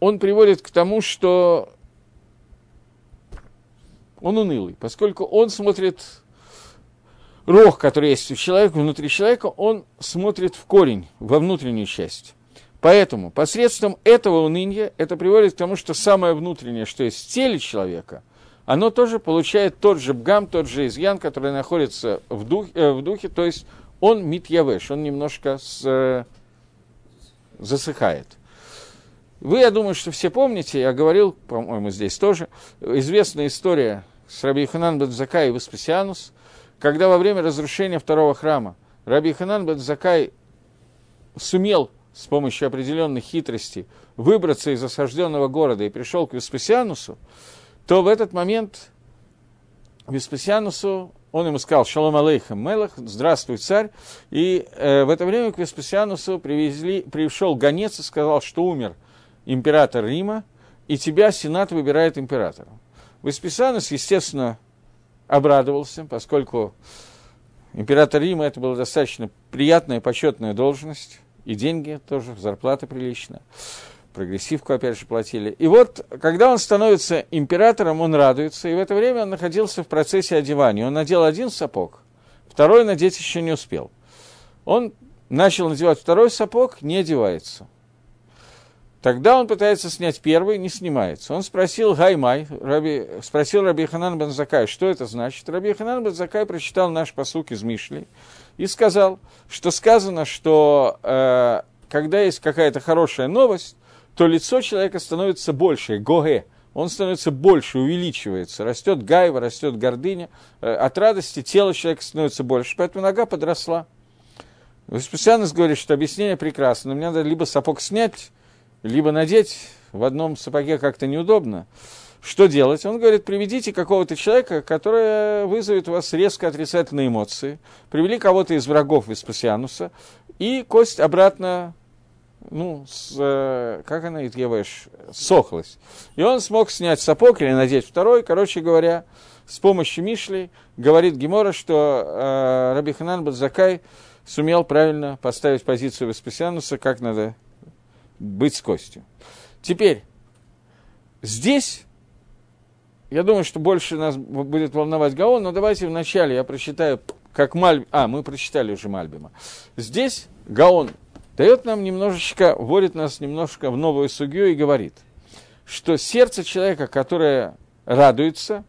он приводит к тому, что... он унылый, поскольку он смотрит, рог, который есть у человека, внутри человека, он смотрит в корень, во внутреннюю часть. Поэтому посредством этого уныния это приводит к тому, что самое внутреннее, что есть в теле человека, оно тоже получает тот же бгам, тот же изъян, который находится в духе, э, в духе то есть он митьявеш, он немножко с, э, засыхает. Вы, я думаю, что все помните, я говорил, по-моему, здесь тоже, известная история с Рабби Йоханан бен Заккай и Веспасианус, когда во время разрушения второго храма Рабби Йоханан бен Заккай сумел с помощью определенной хитрости выбраться из осажденного города и пришел к Веспасианусу, то в этот момент Веспасианусу, он ему сказал «Шалом алейхем, мелах», «Здравствуй, царь», и э, в это время к Веспасианусу привезли, пришел гонец и сказал, что умер император Рима, и тебя Сенат выбирает императором. Веспасианус, естественно, обрадовался, поскольку император Рима это была достаточно приятная и почетная должность, и деньги тоже, зарплата приличная, прогрессивку опять же платили. И вот, когда он становится императором, он радуется, и в это время он находился в процессе одевания. Он надел один сапог, второй надеть еще не успел. Он начал надевать второй сапог, не одевается. Тогда он пытается снять первый, не снимается. Он спросил Гаймай, Раби, спросил Рабби Йоханан бен Заккай, что это значит. Рабби Йоханан бен Заккай прочитал наш пасук из Мишлей и сказал, что сказано, что э, когда есть какая-то хорошая новость, то лицо человека становится больше, гоге, он становится больше, увеличивается, растет гайва, растет гордыня, э, от радости тело человека становится больше, поэтому нога подросла. Веспасианус говорит, что объяснение прекрасно, мне надо либо сапог снять, либо надеть, в одном сапоге как-то неудобно, Что делать? Он говорит, приведите какого-то человека, который вызовет у вас резко отрицательные эмоции. Привели кого-то из врагов Веспасиануса, и кость обратно, ну, с, как она, Итгевэш, сохлась. И он смог снять сапог или надеть второй, короче говоря, с помощью Мишлей, говорит Гемора, что э, Рабби Йоханан бен Заккай сумел правильно поставить позицию Веспасиануса, как надо быть с костью. Теперь, здесь... Я думаю, что больше нас будет волновать Гаон, но давайте вначале я прочитаю, как Мальбим... А, мы прочитали уже Мальбима. Здесь Гаон дает нам немножечко, вводит нас немножко в новую сугью и говорит, что сердце человека, которое радуется,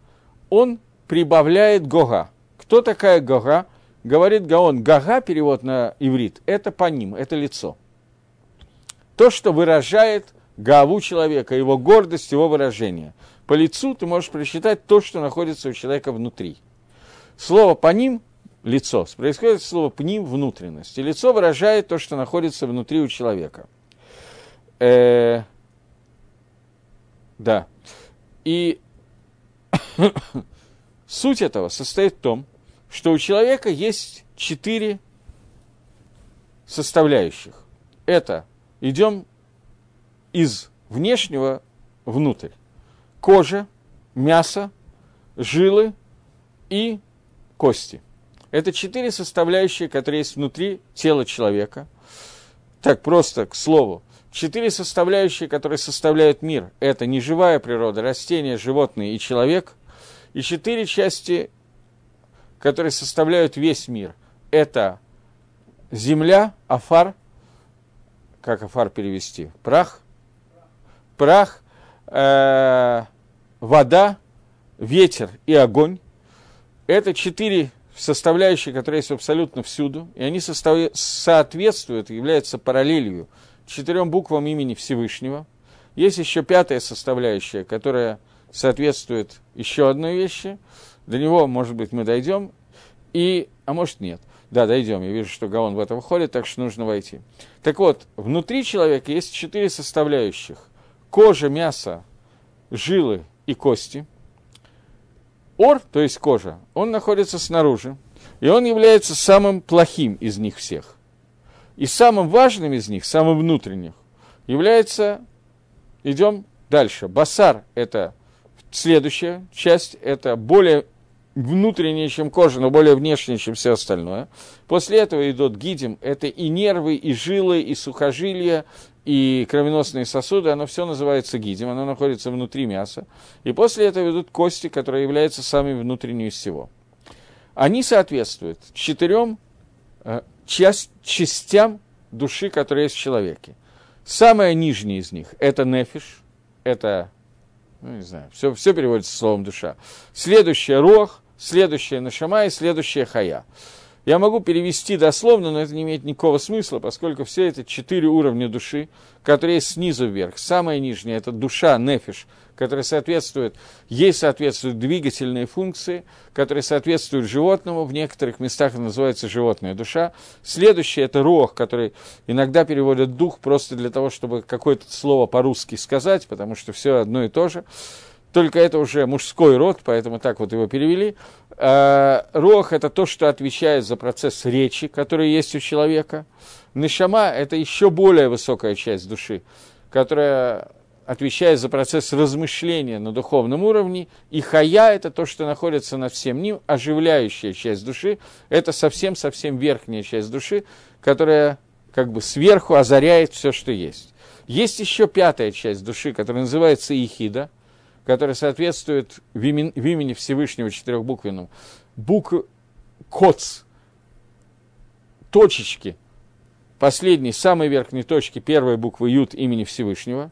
он прибавляет гога. Кто такая гога? Говорит Гаон, гога, перевод на иврит, это паним, это лицо. То, что выражает гаву человека, его гордость, его выражение. По лицу ты можешь прочитать то, что находится у человека внутри. Слово «паним» – лицо. Происходит слово «пним» – внутренность. И лицо выражает то, что находится внутри у человека. Э-э- да. И суть этого состоит в том, что у человека есть четыре составляющих. Это идем из внешнего внутрь. Кожа, мясо, жилы и кости. Это четыре составляющие, которые есть внутри тела человека. Так, просто к слову. Четыре составляющие, которые составляют мир. Это неживая природа, растения, животные и человек. И четыре части, которые составляют весь мир. Это земля, афар. Как афар перевести? Прах. Прах. Э- Вода, ветер и огонь – это четыре составляющие, которые есть абсолютно всюду, и они состав... соответствуют, являются параллелью четырем буквам имени Всевышнего. Есть еще пятая составляющая, которая соответствует еще одной вещи. До него, может быть, мы дойдем, и... а может, нет. Да, дойдем, я вижу, что Гаон в это входит, так что нужно войти. Так вот, внутри человека есть четыре составляющих – кожа, мясо, жилы и кости. Ор, то есть кожа, он находится снаружи, и он является самым плохим из них всех. И самым важным из них, самым внутренних, является, идем дальше, басар, это следующая часть, это более внутренняя, чем кожа, но более внешняя, чем все остальное. После этого идут гидим, это и нервы, и жилы, и сухожилия, и кровеносные сосуды, оно все называется гидем, оно находится внутри мяса. И после этого идут кости, которые являются самыми внутренними из всего. Они соответствуют четырем э, часть, частям души, которые есть в человеке. Самая нижняя из них – это нефиш, это, ну не знаю, все, все переводится словом душа. Следующая – рох, следующая – нашама и следующая – хая. Я могу перевести дословно, но это не имеет никакого смысла, поскольку все это четыре уровня души, которые есть снизу вверх. Самая нижняя – это душа, нефиш, которая соответствует, ей соответствуют двигательные функции, которые соответствуют животному, в некоторых местах называется животная душа. Следующее – это рух, который иногда переводят дух просто для того, чтобы какое-то слово по-русски сказать, потому что все одно и то же. Только это уже мужской род, поэтому так вот его перевели. Рох – это то, что отвечает за процесс речи, который есть у человека. Нешама – это еще более высокая часть души, которая отвечает за процесс размышления на духовном уровне. И хая – это то, что находится над всем ним, оживляющая часть души. Это совсем-совсем верхняя часть души, которая как бы сверху озаряет все, что есть. Есть еще пятая часть души, которая называется ихида, которая соответствует в имени Всевышнего четырехбуквенному. Бук, коц, точечки, последней, самой верхней точки первой буквы Ют имени Всевышнего.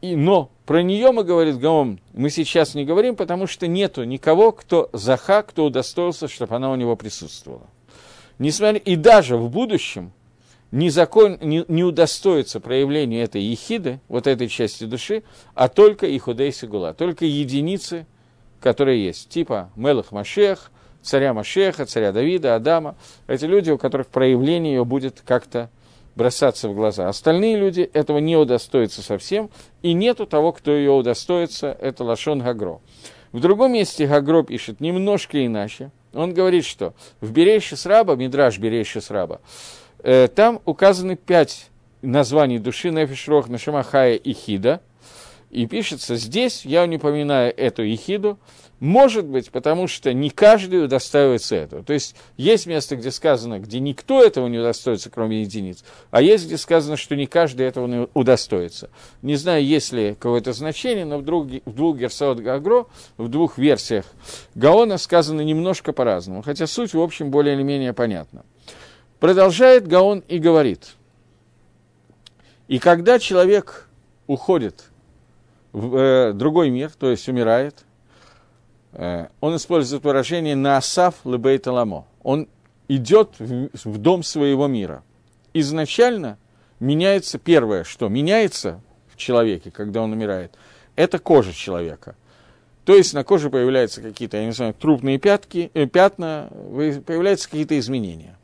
И, но про нее мы, говорит Гаон, мы сейчас не говорим, потому что нету никого, кто заха, кто удостоился, чтобы она у него присутствовала. Несмотря, и даже в будущем Не, закон, не, не удостоится проявления этой ехиды, вот этой части души, а только ихудей сегула, только единицы, которые есть, типа Мелех Машиах, царя Машиаха, царя Давида, Адама. Эти люди, у которых проявление ее будет как-то бросаться в глаза. Остальные люди этого не удостоятся совсем, и нету того, кто ее удостоится, это лашон гагро. В другом месте Гагро пишет немножко иначе. Он говорит, что в Берейши Сраба, Мидраш Берейши Сраба, э, там указаны пять названий души Нефиш Рох, Нешама Хая и Хида. И пишется, здесь я не упоминаю эту Ихиду, может быть, потому что не каждый удостаивается этого. То есть, есть место, где сказано, где никто этого не удостоится, кроме единиц, а есть, где сказано, что не каждый этого не удостоится. Не знаю, есть ли какое-то значение, но в двух, в двух Герсаот Гагро, в двух версиях Гаона сказано немножко по-разному, хотя суть, в общем, более или менее понятна. Продолжает Гаон и говорит, и когда человек уходит в э, другой мир, то есть умирает, он использует выражение «наасав лебейт аламо». Он идет в дом своего мира. Изначально меняется первое, что меняется в человеке, когда он умирает, это кожа человека. То есть на коже появляются какие-то, я не знаю, трупные пятки, пятна, появляются какие-то изменения.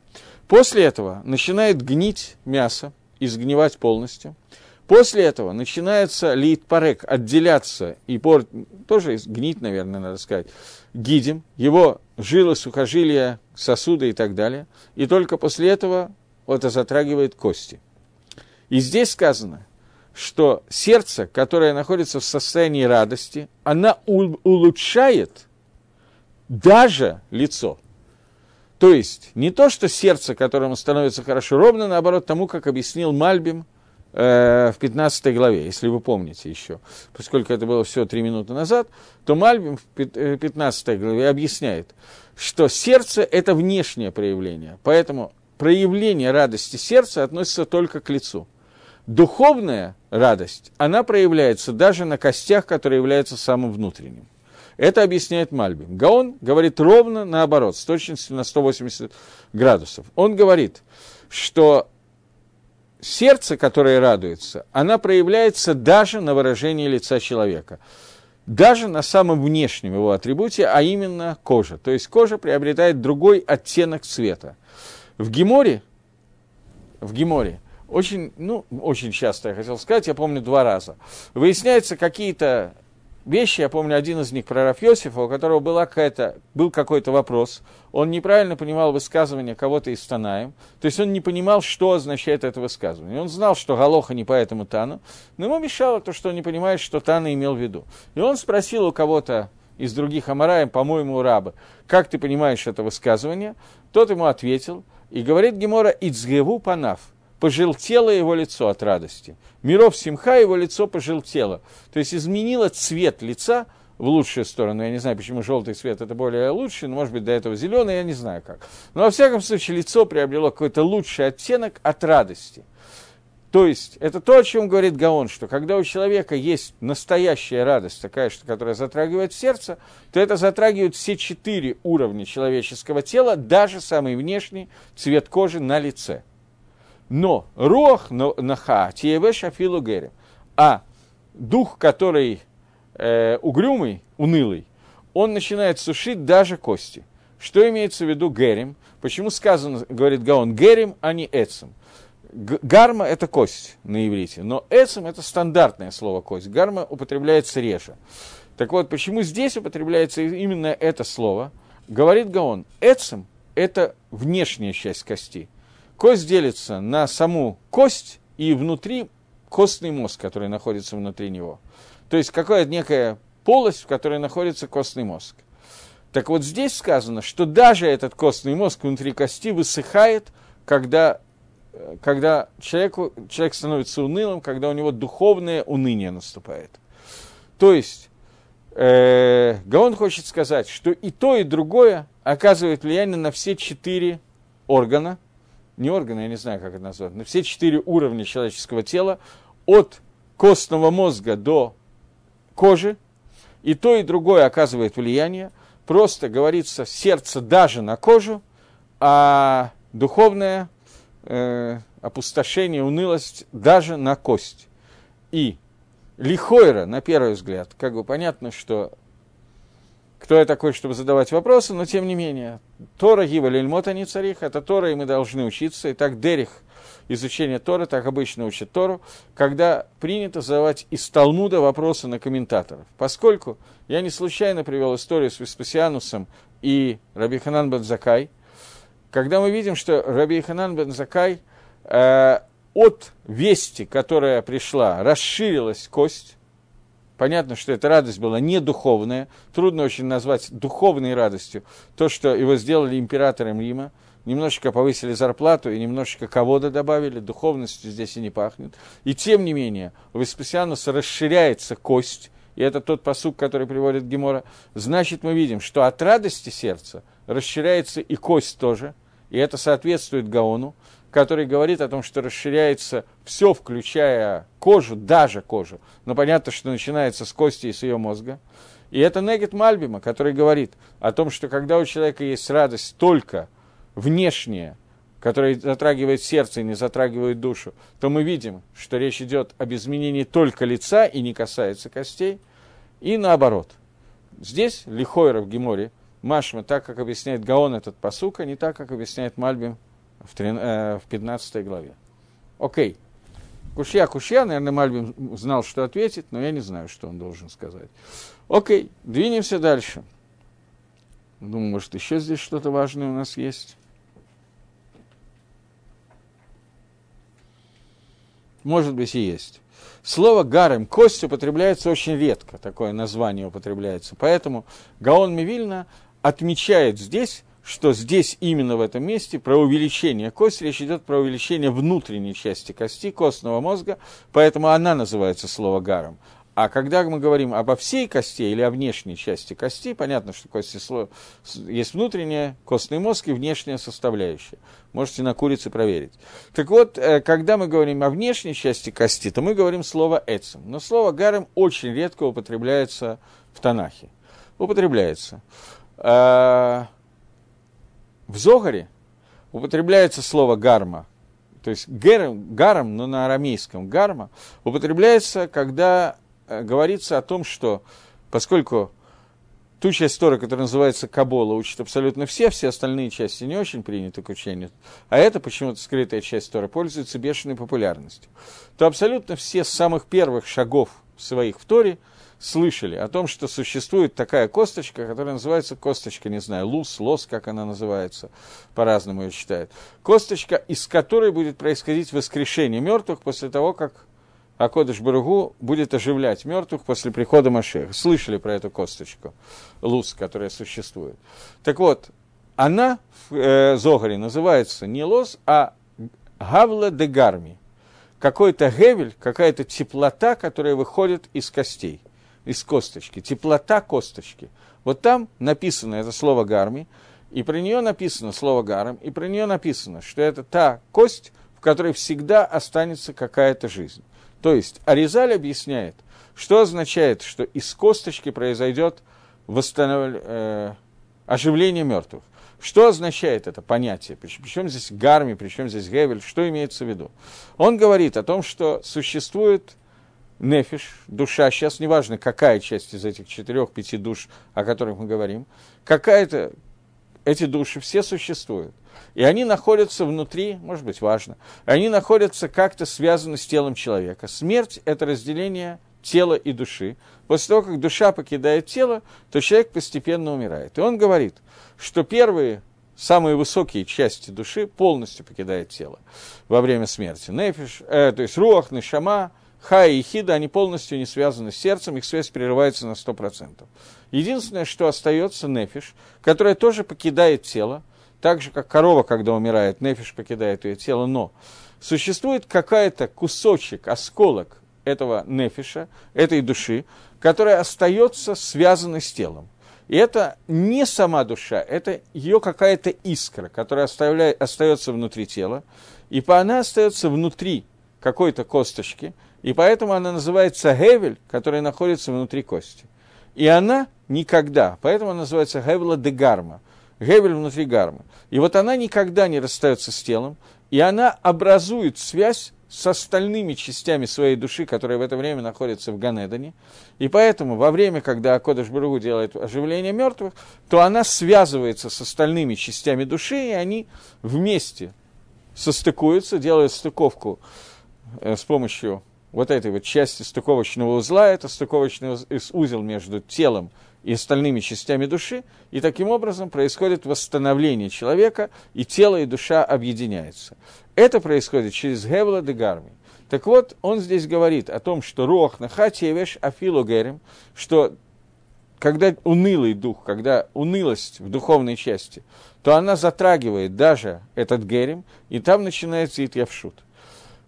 После этого начинает гнить мясо, изгнивать полностью. После этого начинается лейтпарек, отделяться, и пор... тоже гнить, наверное, надо сказать, гидим, его жилы, сухожилия, сосуды и так далее. И только после этого это затрагивает кости. И здесь сказано, что сердце, которое находится в состоянии радости, оно улучшает даже лицо. То есть не то, что сердце, которому становится хорошо, ровно наоборот тому, как объяснил Мальбим, в пятнадцатой главе, если вы помните еще, поскольку это было всего три минуты назад, то Мальбим в пятнадцатой главе объясняет, что сердце – это внешнее проявление, поэтому проявление радости сердца относится только к лицу. Духовная радость, она проявляется даже на костях, которые являются самым внутренним. Это объясняет Мальбим. Гаон говорит ровно наоборот, с точностью на сто восемьдесят градусов. Он говорит, что сердце, которое радуется, оно проявляется даже на выражении лица человека, даже на самом внешнем его атрибуте, а именно кожа. То есть кожа приобретает другой оттенок цвета. В Геморе, в Геморе очень, ну, очень часто, я хотел сказать, я помню два раза, выясняются какие-то вещи, я помню один из них про Раф Йосифа, у которого была какая-то, был какой-то вопрос, он неправильно понимал высказывание кого-то из Танаим, то есть он не понимал, что означает это высказывание. Он знал, что Галоха не по этому Тану, но ему мешало то, что он не понимает, что Тана имел в виду. И он спросил у кого-то из других Амараем, по-моему, у Рабы, как ты понимаешь это высказывание? Тот ему ответил, и говорит Гемора, «Ицгеву панаф». Пожелтело его лицо от радости. Миров Симха его лицо пожелтело. То есть изменило цвет лица в лучшую сторону. Я не знаю, почему желтый цвет это более лучший, но может быть до этого зеленый, я не знаю как. Но во всяком случае лицо приобрело какой-то лучший оттенок от радости. То есть это то, о чем говорит Гаон, что когда у человека есть настоящая радость, такая, что, которая затрагивает сердце, то это затрагивает все четыре уровня человеческого тела, даже самый внешний цвет кожи на лице. Но рох наха тиеве шафилу герем, а дух, который э, угрюмый, унылый, он начинает сушить даже кости. Что имеется в виду герем? Почему сказано, говорит Гаон, герем, а не эцем? Гарма – это кость на иврите, но эцем – это стандартное слово кость. Гарма употребляется реже. Так вот, почему здесь употребляется именно это слово? Говорит Гаон, эцем – это внешняя часть кости. Кость делится на саму кость и внутри костный мозг, который находится внутри него. То есть какая-то некая полость, в которой находится костный мозг. Так вот здесь сказано, что даже этот костный мозг внутри кости высыхает, когда, когда человеку, человек становится унылым, когда у него духовное уныние наступает. То есть э, Гаон хочет сказать, что и то, и другое оказывает влияние на все четыре органа, не органы, я не знаю, как это назвать, но все четыре уровня человеческого тела, от костного мозга до кожи, и то, и другое оказывает влияние, просто говорится сердце даже на кожу, а духовное э, опустошение, унылость даже на кость. И лихойра, на первый взгляд, как бы понятно, что... Кто я такой, чтобы задавать вопросы, но тем не менее. Тора гива лельмота не царих, это Тора, и мы должны учиться. И так Дерих изучения Торы, так обычно учат Тору, когда принято задавать из Талмуда вопросы на комментаторов. Поскольку я не случайно привел историю с Веспасианусом и Рабби Йоханан бен Заккай, когда мы видим, что Рабби Йоханан бен Заккай э, от вести, которая пришла, расширилась кость. Понятно, что эта радость была не духовная. Трудно очень назвать духовной радостью то, что его сделали императором Рима. Немножечко повысили зарплату и немножечко кого-то добавили. Духовностью здесь и не пахнет. И тем не менее, у Веспасиануса расширяется кость. И это тот пасук, который приводит Гемора. Значит, мы видим, что от радости сердца расширяется и кость тоже. И это соответствует Гаону, который говорит о том, что расширяется все, включая кожу, даже кожу. Но понятно, что начинается с кости и с ее мозга. И это Негет Мальбима, который говорит о том, что когда у человека есть радость только внешняя, которая затрагивает сердце и не затрагивает душу, то мы видим, что речь идет об изменении только лица и не касается костей. И наоборот. Здесь Лихойра в Геморе, Машма, так как объясняет Гаон этот пасук, а не так, как объясняет Мальбим в пятнадцатой главе. Окей. Кушья, кушья, наверное, Мальбим знал, что ответит, но я не знаю, что он должен сказать. Окей, двинемся дальше. Думаю, может, еще здесь что-то важное у нас есть. Может быть, и есть. Слово «гарем», «кость» употребляется очень редко, такое название употребляется. Поэтому Гаон Мивильна отмечает здесь, что здесь, именно в этом месте, про увеличение кости, речь идет про увеличение внутренней части кости, костного мозга, поэтому она называется слово «гарем». А когда мы говорим обо всей кости или о внешней части кости, понятно, что кости есть внутренняя, костный мозг и внешняя составляющая. Можете на курице проверить. Так вот, когда мы говорим о внешней части кости, то мы говорим слово «эцем». Но слово «гарем» очень редко употребляется в Танахе. Употребляется. В Зогаре употребляется слово «гарма». То есть «гарем», но на арамейском «гарма», употребляется, когда... говорится о том, что поскольку ту часть Торы, которая называется Кабола, учат абсолютно все, все остальные части не очень приняты к учению, а эта почему-то скрытая часть Торы пользуется бешеной популярностью, то абсолютно все с самых первых шагов своих в Торе слышали о том, что существует такая косточка, которая называется косточка, не знаю, лус, лос, как она называется, по-разному ее считают, косточка, из которой будет происходить воскрешение мертвых после того, как А Кодыш Баругу будет оживлять мертвых после прихода Машиаха. Слышали про эту косточку, луз, которая существует. Так вот, она в э, Зогаре называется не лоз, а гавла де гарми. Какой-то гевель, какая-то теплота, которая выходит из костей, из косточки. Теплота косточки. Вот там написано это слово гарми, и про нее написано слово гарм, и про нее написано, что это та кость, в которой всегда останется какая-то жизнь. То есть Аризаль объясняет, что означает, что из косточки произойдет восстанов... э... оживление мертвых. Что означает это понятие? Причем здесь гарми, причем здесь гевель, что имеется в виду? Он говорит о том, что существует нефиш, душа, сейчас неважно, какая часть из этих четырех, пяти душ, о которых мы говорим, какая-то, эти души все существуют. И они находятся внутри, может быть, важно, они находятся как-то связаны с телом человека. Смерть – это разделение тела и души. После того, как душа покидает тело, то человек постепенно умирает. И он говорит, что первые, самые высокие части души полностью покидают тело во время смерти. Нефиш, э, то есть руах, нешама, хай и хида, они полностью не связаны с сердцем, их связь прерывается на сто процентов. Единственное, что остается, нефиш, которая тоже покидает тело, так же, как корова, когда умирает, нефиш покидает ее тело, но существует какой-то кусочек, осколок этого нефиша, этой души, которая остается связанной с телом. И это не сама душа, это ее какая-то искра, которая оставляет, остается внутри тела, и она остается внутри какой-то косточки, и поэтому она называется гевель, которая находится внутри кости. И она никогда, поэтому она называется гевела де гарма, гевель внутри гармы. И вот она никогда не расстается с телом, и она образует связь с остальными частями своей души, которые в это время находятся в Ганедане. И поэтому во время, когда Акодыш Баругу делает оживление мертвых, то она связывается с остальными частями души, и они вместе состыкуются, делают стыковку с помощью вот этой вот части стыковочного узла, это стыковочный узел между телом и остальными частями души, и таким образом происходит восстановление человека, и тело, и душа объединяются. Это происходит через Гевла де Гарми. Так вот, он здесь говорит о том, что Рох Нахатиевеш Афилу Герем, что когда унылый дух, когда унылость в духовной части, то она затрагивает даже этот Герем, и там начинается Итьявшут.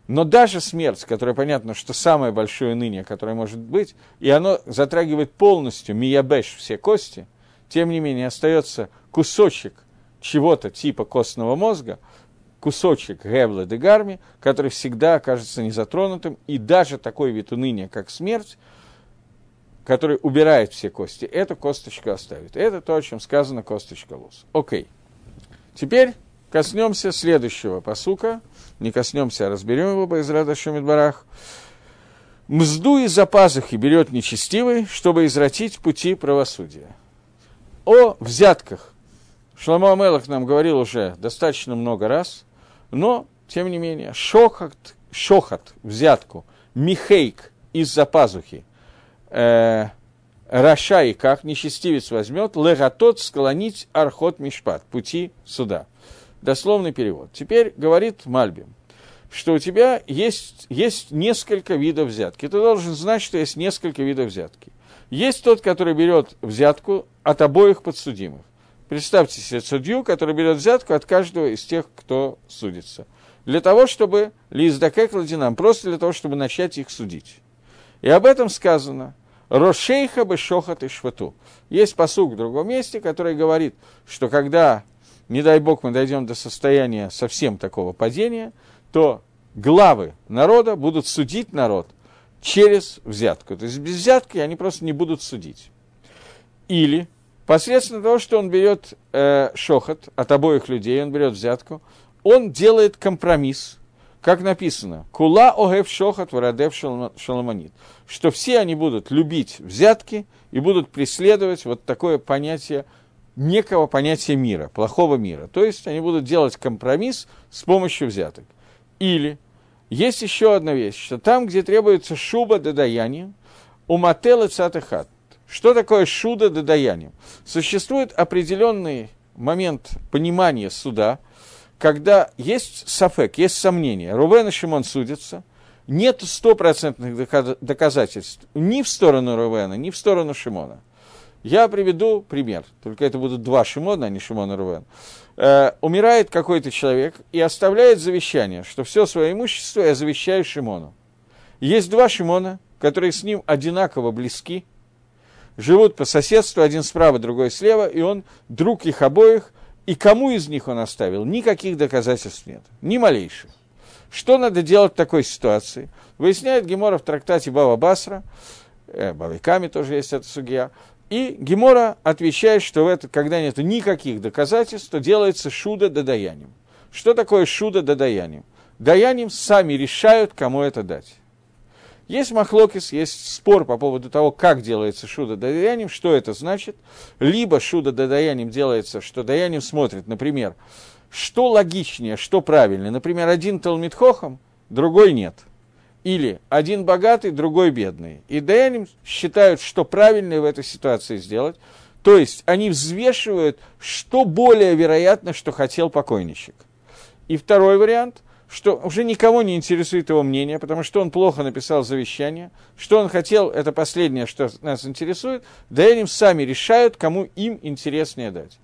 Но даже смерть, которая, понятно, что самое большое ныне, которое может быть, и оно затрагивает полностью миябеш все кости, тем не менее остается кусочек чего-то типа костного мозга, кусочек Гевла де Гарми, который всегда окажется незатронутым, и даже такой вид уныния, как смерть, который убирает все кости, эту косточку оставит. Это то, о чем сказано косточка луз. Окей. Теперь коснемся следующего пасука. Не коснемся, а разберем его по Израт Ашем Барах. Мзду из-за пазухи берет нечестивый, чтобы извратить пути правосудия. О взятках Шломо Мелех нам говорил уже достаточно много раз, но, тем не менее, шохат, шохат взятку, михейк из-за пазухи, э, раша и как нечестивец возьмет, легатот склонить архот мишпат, пути суда. Дословный перевод. Теперь говорит Мальбим, что у тебя есть, есть несколько видов взятки. Ты должен знать, что есть несколько видов взятки. Есть тот, который берет взятку от обоих подсудимых. Представьте себе судью, который берет взятку от каждого из тех, кто судится. Для того, чтобы лиздакек ладинам, просто для того, чтобы начать их судить. И об этом сказано. Рошейха бы шохат и швату. Есть пасук в другом месте, который говорит, что когда, не дай бог, мы дойдем до состояния совсем такого падения, то главы народа будут судить народ через взятку. То есть без взятки они просто не будут судить. Или посредством того, что он берет э, шохот от обоих людей, он берет взятку, он делает компромисс, как написано, «Кула огев шохот ворадев шаламанит», что все они будут любить взятки и будут преследовать вот такое понятие, некого понятия мира, плохого мира. То есть они будут делать компромисс с помощью взяток. Или есть еще одна вещь, что там, где требуется шуба до даяния, умател и цатыхат. Что такое шуда до даяния? Существует определенный момент понимания суда, когда есть сафек, есть сомнение. Рувен и Шимон судятся, нет стопроцентных доказательств ни в сторону Рувена, ни в сторону Шимона. Я приведу пример, только это будут два Шимона, а не Шимон и Рувен. Э, умирает какой-то человек и оставляет завещание, что все свое имущество я завещаю Шимону. Есть два Шимона, которые с ним одинаково близки, живут по соседству, один справа, другой слева, и он друг их обоих, и кому из них он оставил? Никаких доказательств нет, ни малейших. Что надо делать в такой ситуации? Выясняет Гемора в трактате Бава-Басра, э, Бава Каме тоже есть эта сугья. И Гемора отвечает, что в это, когда нет никаких доказательств, то делается шуда да даянием. Что такое шуда да даянием? Даянием сами решают, кому это дать. Есть махлокис, есть спор по поводу того, как делается шуда да даянием, что это значит. Либо шуда да даянием делается, что даянием смотрит, например, что логичнее, что правильнее. Например, один Талмид Хохом, другой нет. Или один богатый, другой бедный. И даяним считают, что правильно в этой ситуации сделать. То есть они взвешивают, что более вероятно, что хотел покойничек. И второй вариант, что уже никого не интересует его мнение, потому что он плохо написал завещание. Что он хотел, это последнее, что нас интересует. Даяним сами решают, кому им интереснее дать.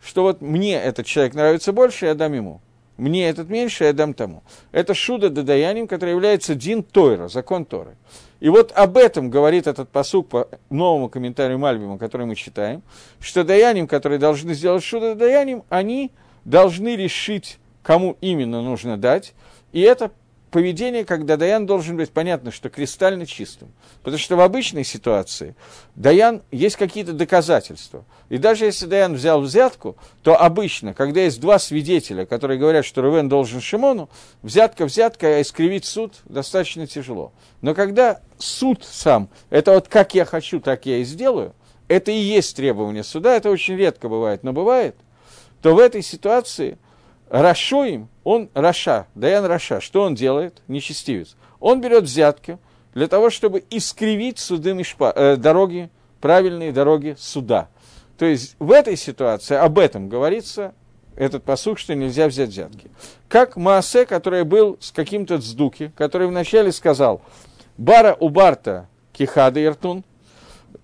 Что вот мне этот человек нравится больше, я дам ему. Мне этот меньше, я дам тому. Это шуда да даяним, который является дин Тойра, закон Торы. И вот об этом говорит этот пасук по новому комментарию Мальбима, который мы читаем, что даяним, которые должны сделать шуда да даяним, они должны решить, кому именно нужно дать. И это поведение, когда даян должен быть, понятно, что кристально чистым. Потому что в обычной ситуации даян есть какие-то доказательства. И даже если даян взял взятку, то обычно, когда есть два свидетеля, которые говорят, что Рувен должен Шимону, взятка-взятка, а искривить суд достаточно тяжело. Но когда суд сам, это вот как я хочу, так я и сделаю, это и есть требование суда, это очень редко бывает, но бывает, то в этой ситуации Рашоим, он Раша, Даян Раша, что он делает? Нечестивец. Он берет взятки для того, чтобы искривить суды мишпа, э, дороги, правильные дороги суда. То есть в этой ситуации об этом говорится этот пасух, что нельзя взять взятки. Как Маасе, который был с каким-то дздуки, который вначале сказал «бара у барта кихады иртун».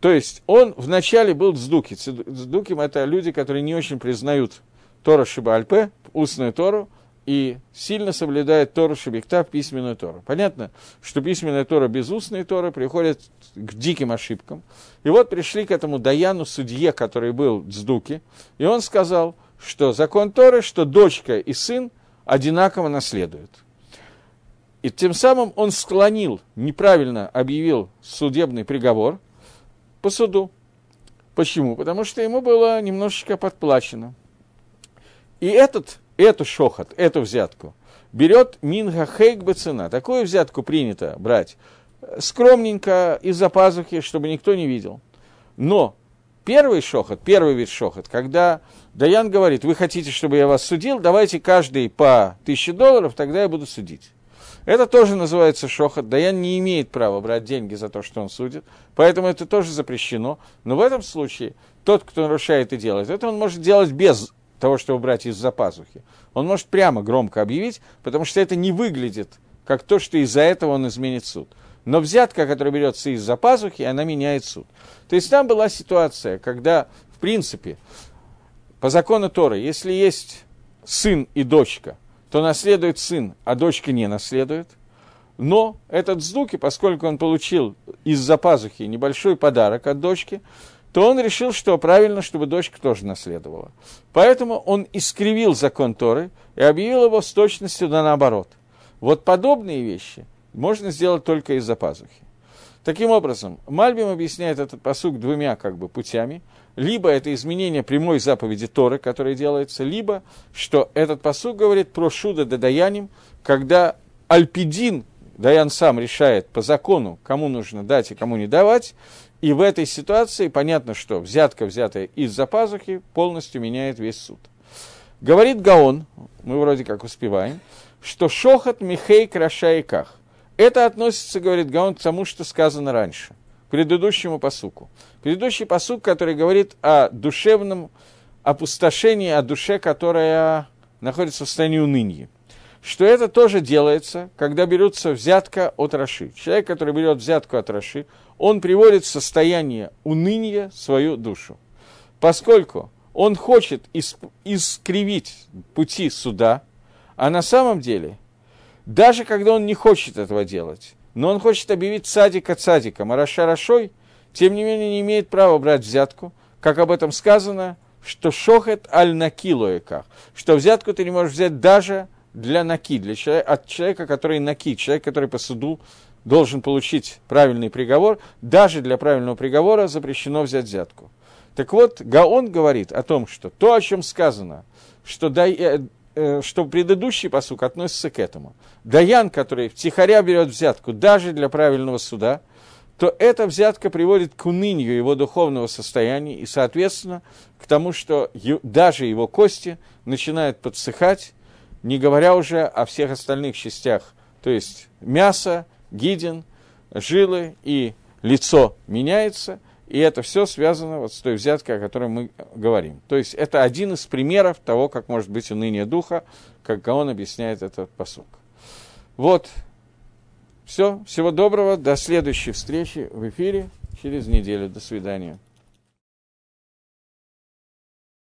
То есть он вначале был дздуки. Дздуким – это люди, которые не очень признают Тору Шиба-Альпе, устную Тору, и сильно соблюдает Тору Шибихта, письменную Тору. Понятно, что письменная Тора без устной Торы приходит к диким ошибкам. И вот пришли к этому Даяну, судье, который был дздуки, и он сказал, что закон Торы, что дочка и сын одинаково наследуют. И тем самым он склонил, неправильно объявил судебный приговор по суду. Почему? Потому что ему было немножечко подплачено. И этот, эту шохот, эту взятку берет минга хейкбе цена. Такую взятку принято брать скромненько, из-за пазухи, чтобы никто не видел. Но первый шохот, первый вид шохот, когда Даян говорит, вы хотите, чтобы я вас судил, давайте каждый по тысяче долларов, тогда я буду судить. Это тоже называется шохот. Даян не имеет права брать деньги за то, что он судит, поэтому это тоже запрещено. Но в этом случае тот, кто нарушает и делает, это он может делать без того, чтобы брать из-за пазухи. Он может прямо громко объявить, потому что это не выглядит как то, что из-за этого он изменит суд. Но взятка, которая берется из-за пазухи, она меняет суд. То есть там была ситуация, когда, в принципе, по закону Торы, если есть сын и дочка, то наследует сын, а дочка не наследует. Но этот дздуки, поскольку он получил из-за пазухи небольшой подарок от дочки, то он решил, что правильно, чтобы дочка тоже наследовала. Поэтому он искривил закон Торы и объявил его с точностью да наоборот. Вот подобные вещи можно сделать только из-за пазухи. Таким образом, Мальбим объясняет этот пасук двумя как бы путями. Либо это изменение прямой заповеди Торы, которая делается, либо, что этот пасук говорит про шуда да даяним, когда альпидин, даян сам решает по закону, кому нужно дать и кому не давать. И в этой ситуации понятно, что взятка, взятая из-за пазухи, полностью меняет весь суд. Говорит Гаон, мы вроде как успеваем, что шохот михей крашайках. Это относится, говорит Гаон, к тому, что сказано раньше, к предыдущему пасуку. Предыдущий пасук, который говорит о душевном опустошении, о душе, которая находится в состоянии уныния. Что это тоже делается, когда берется взятка от Раши. Человек, который берет взятку от Раши, он приводит в состояние уныния свою душу. Поскольку он хочет искривить пути суда, а на самом деле, даже когда он не хочет этого делать, но он хочет объявить цадика цадиком, а Раша Рашой, тем не менее не имеет права брать взятку, как об этом сказано, что шохет аль накилоеках, что взятку ты не можешь взять даже для наки, для человека, от человека, который наки, человек, который по суду должен получить правильный приговор, даже для правильного приговора запрещено взять взятку. Так вот, Гаон говорит о том, что то, о чем сказано, что, дай, э, э, что предыдущий пасук относится к этому. Даян, который втихаря берет взятку даже для правильного суда, то эта взятка приводит к унынию его духовного состояния и, соответственно, к тому, что е, даже его кости начинают подсыхать, не говоря уже о всех остальных частях, то есть мясо, гидин, жилы и лицо меняется, и это все связано вот с той взяткой, о которой мы говорим. То есть это один из примеров того, как может быть уныние духа, как он объясняет этот пасук. Вот, все, всего доброго, до следующей встречи в эфире через неделю, до свидания.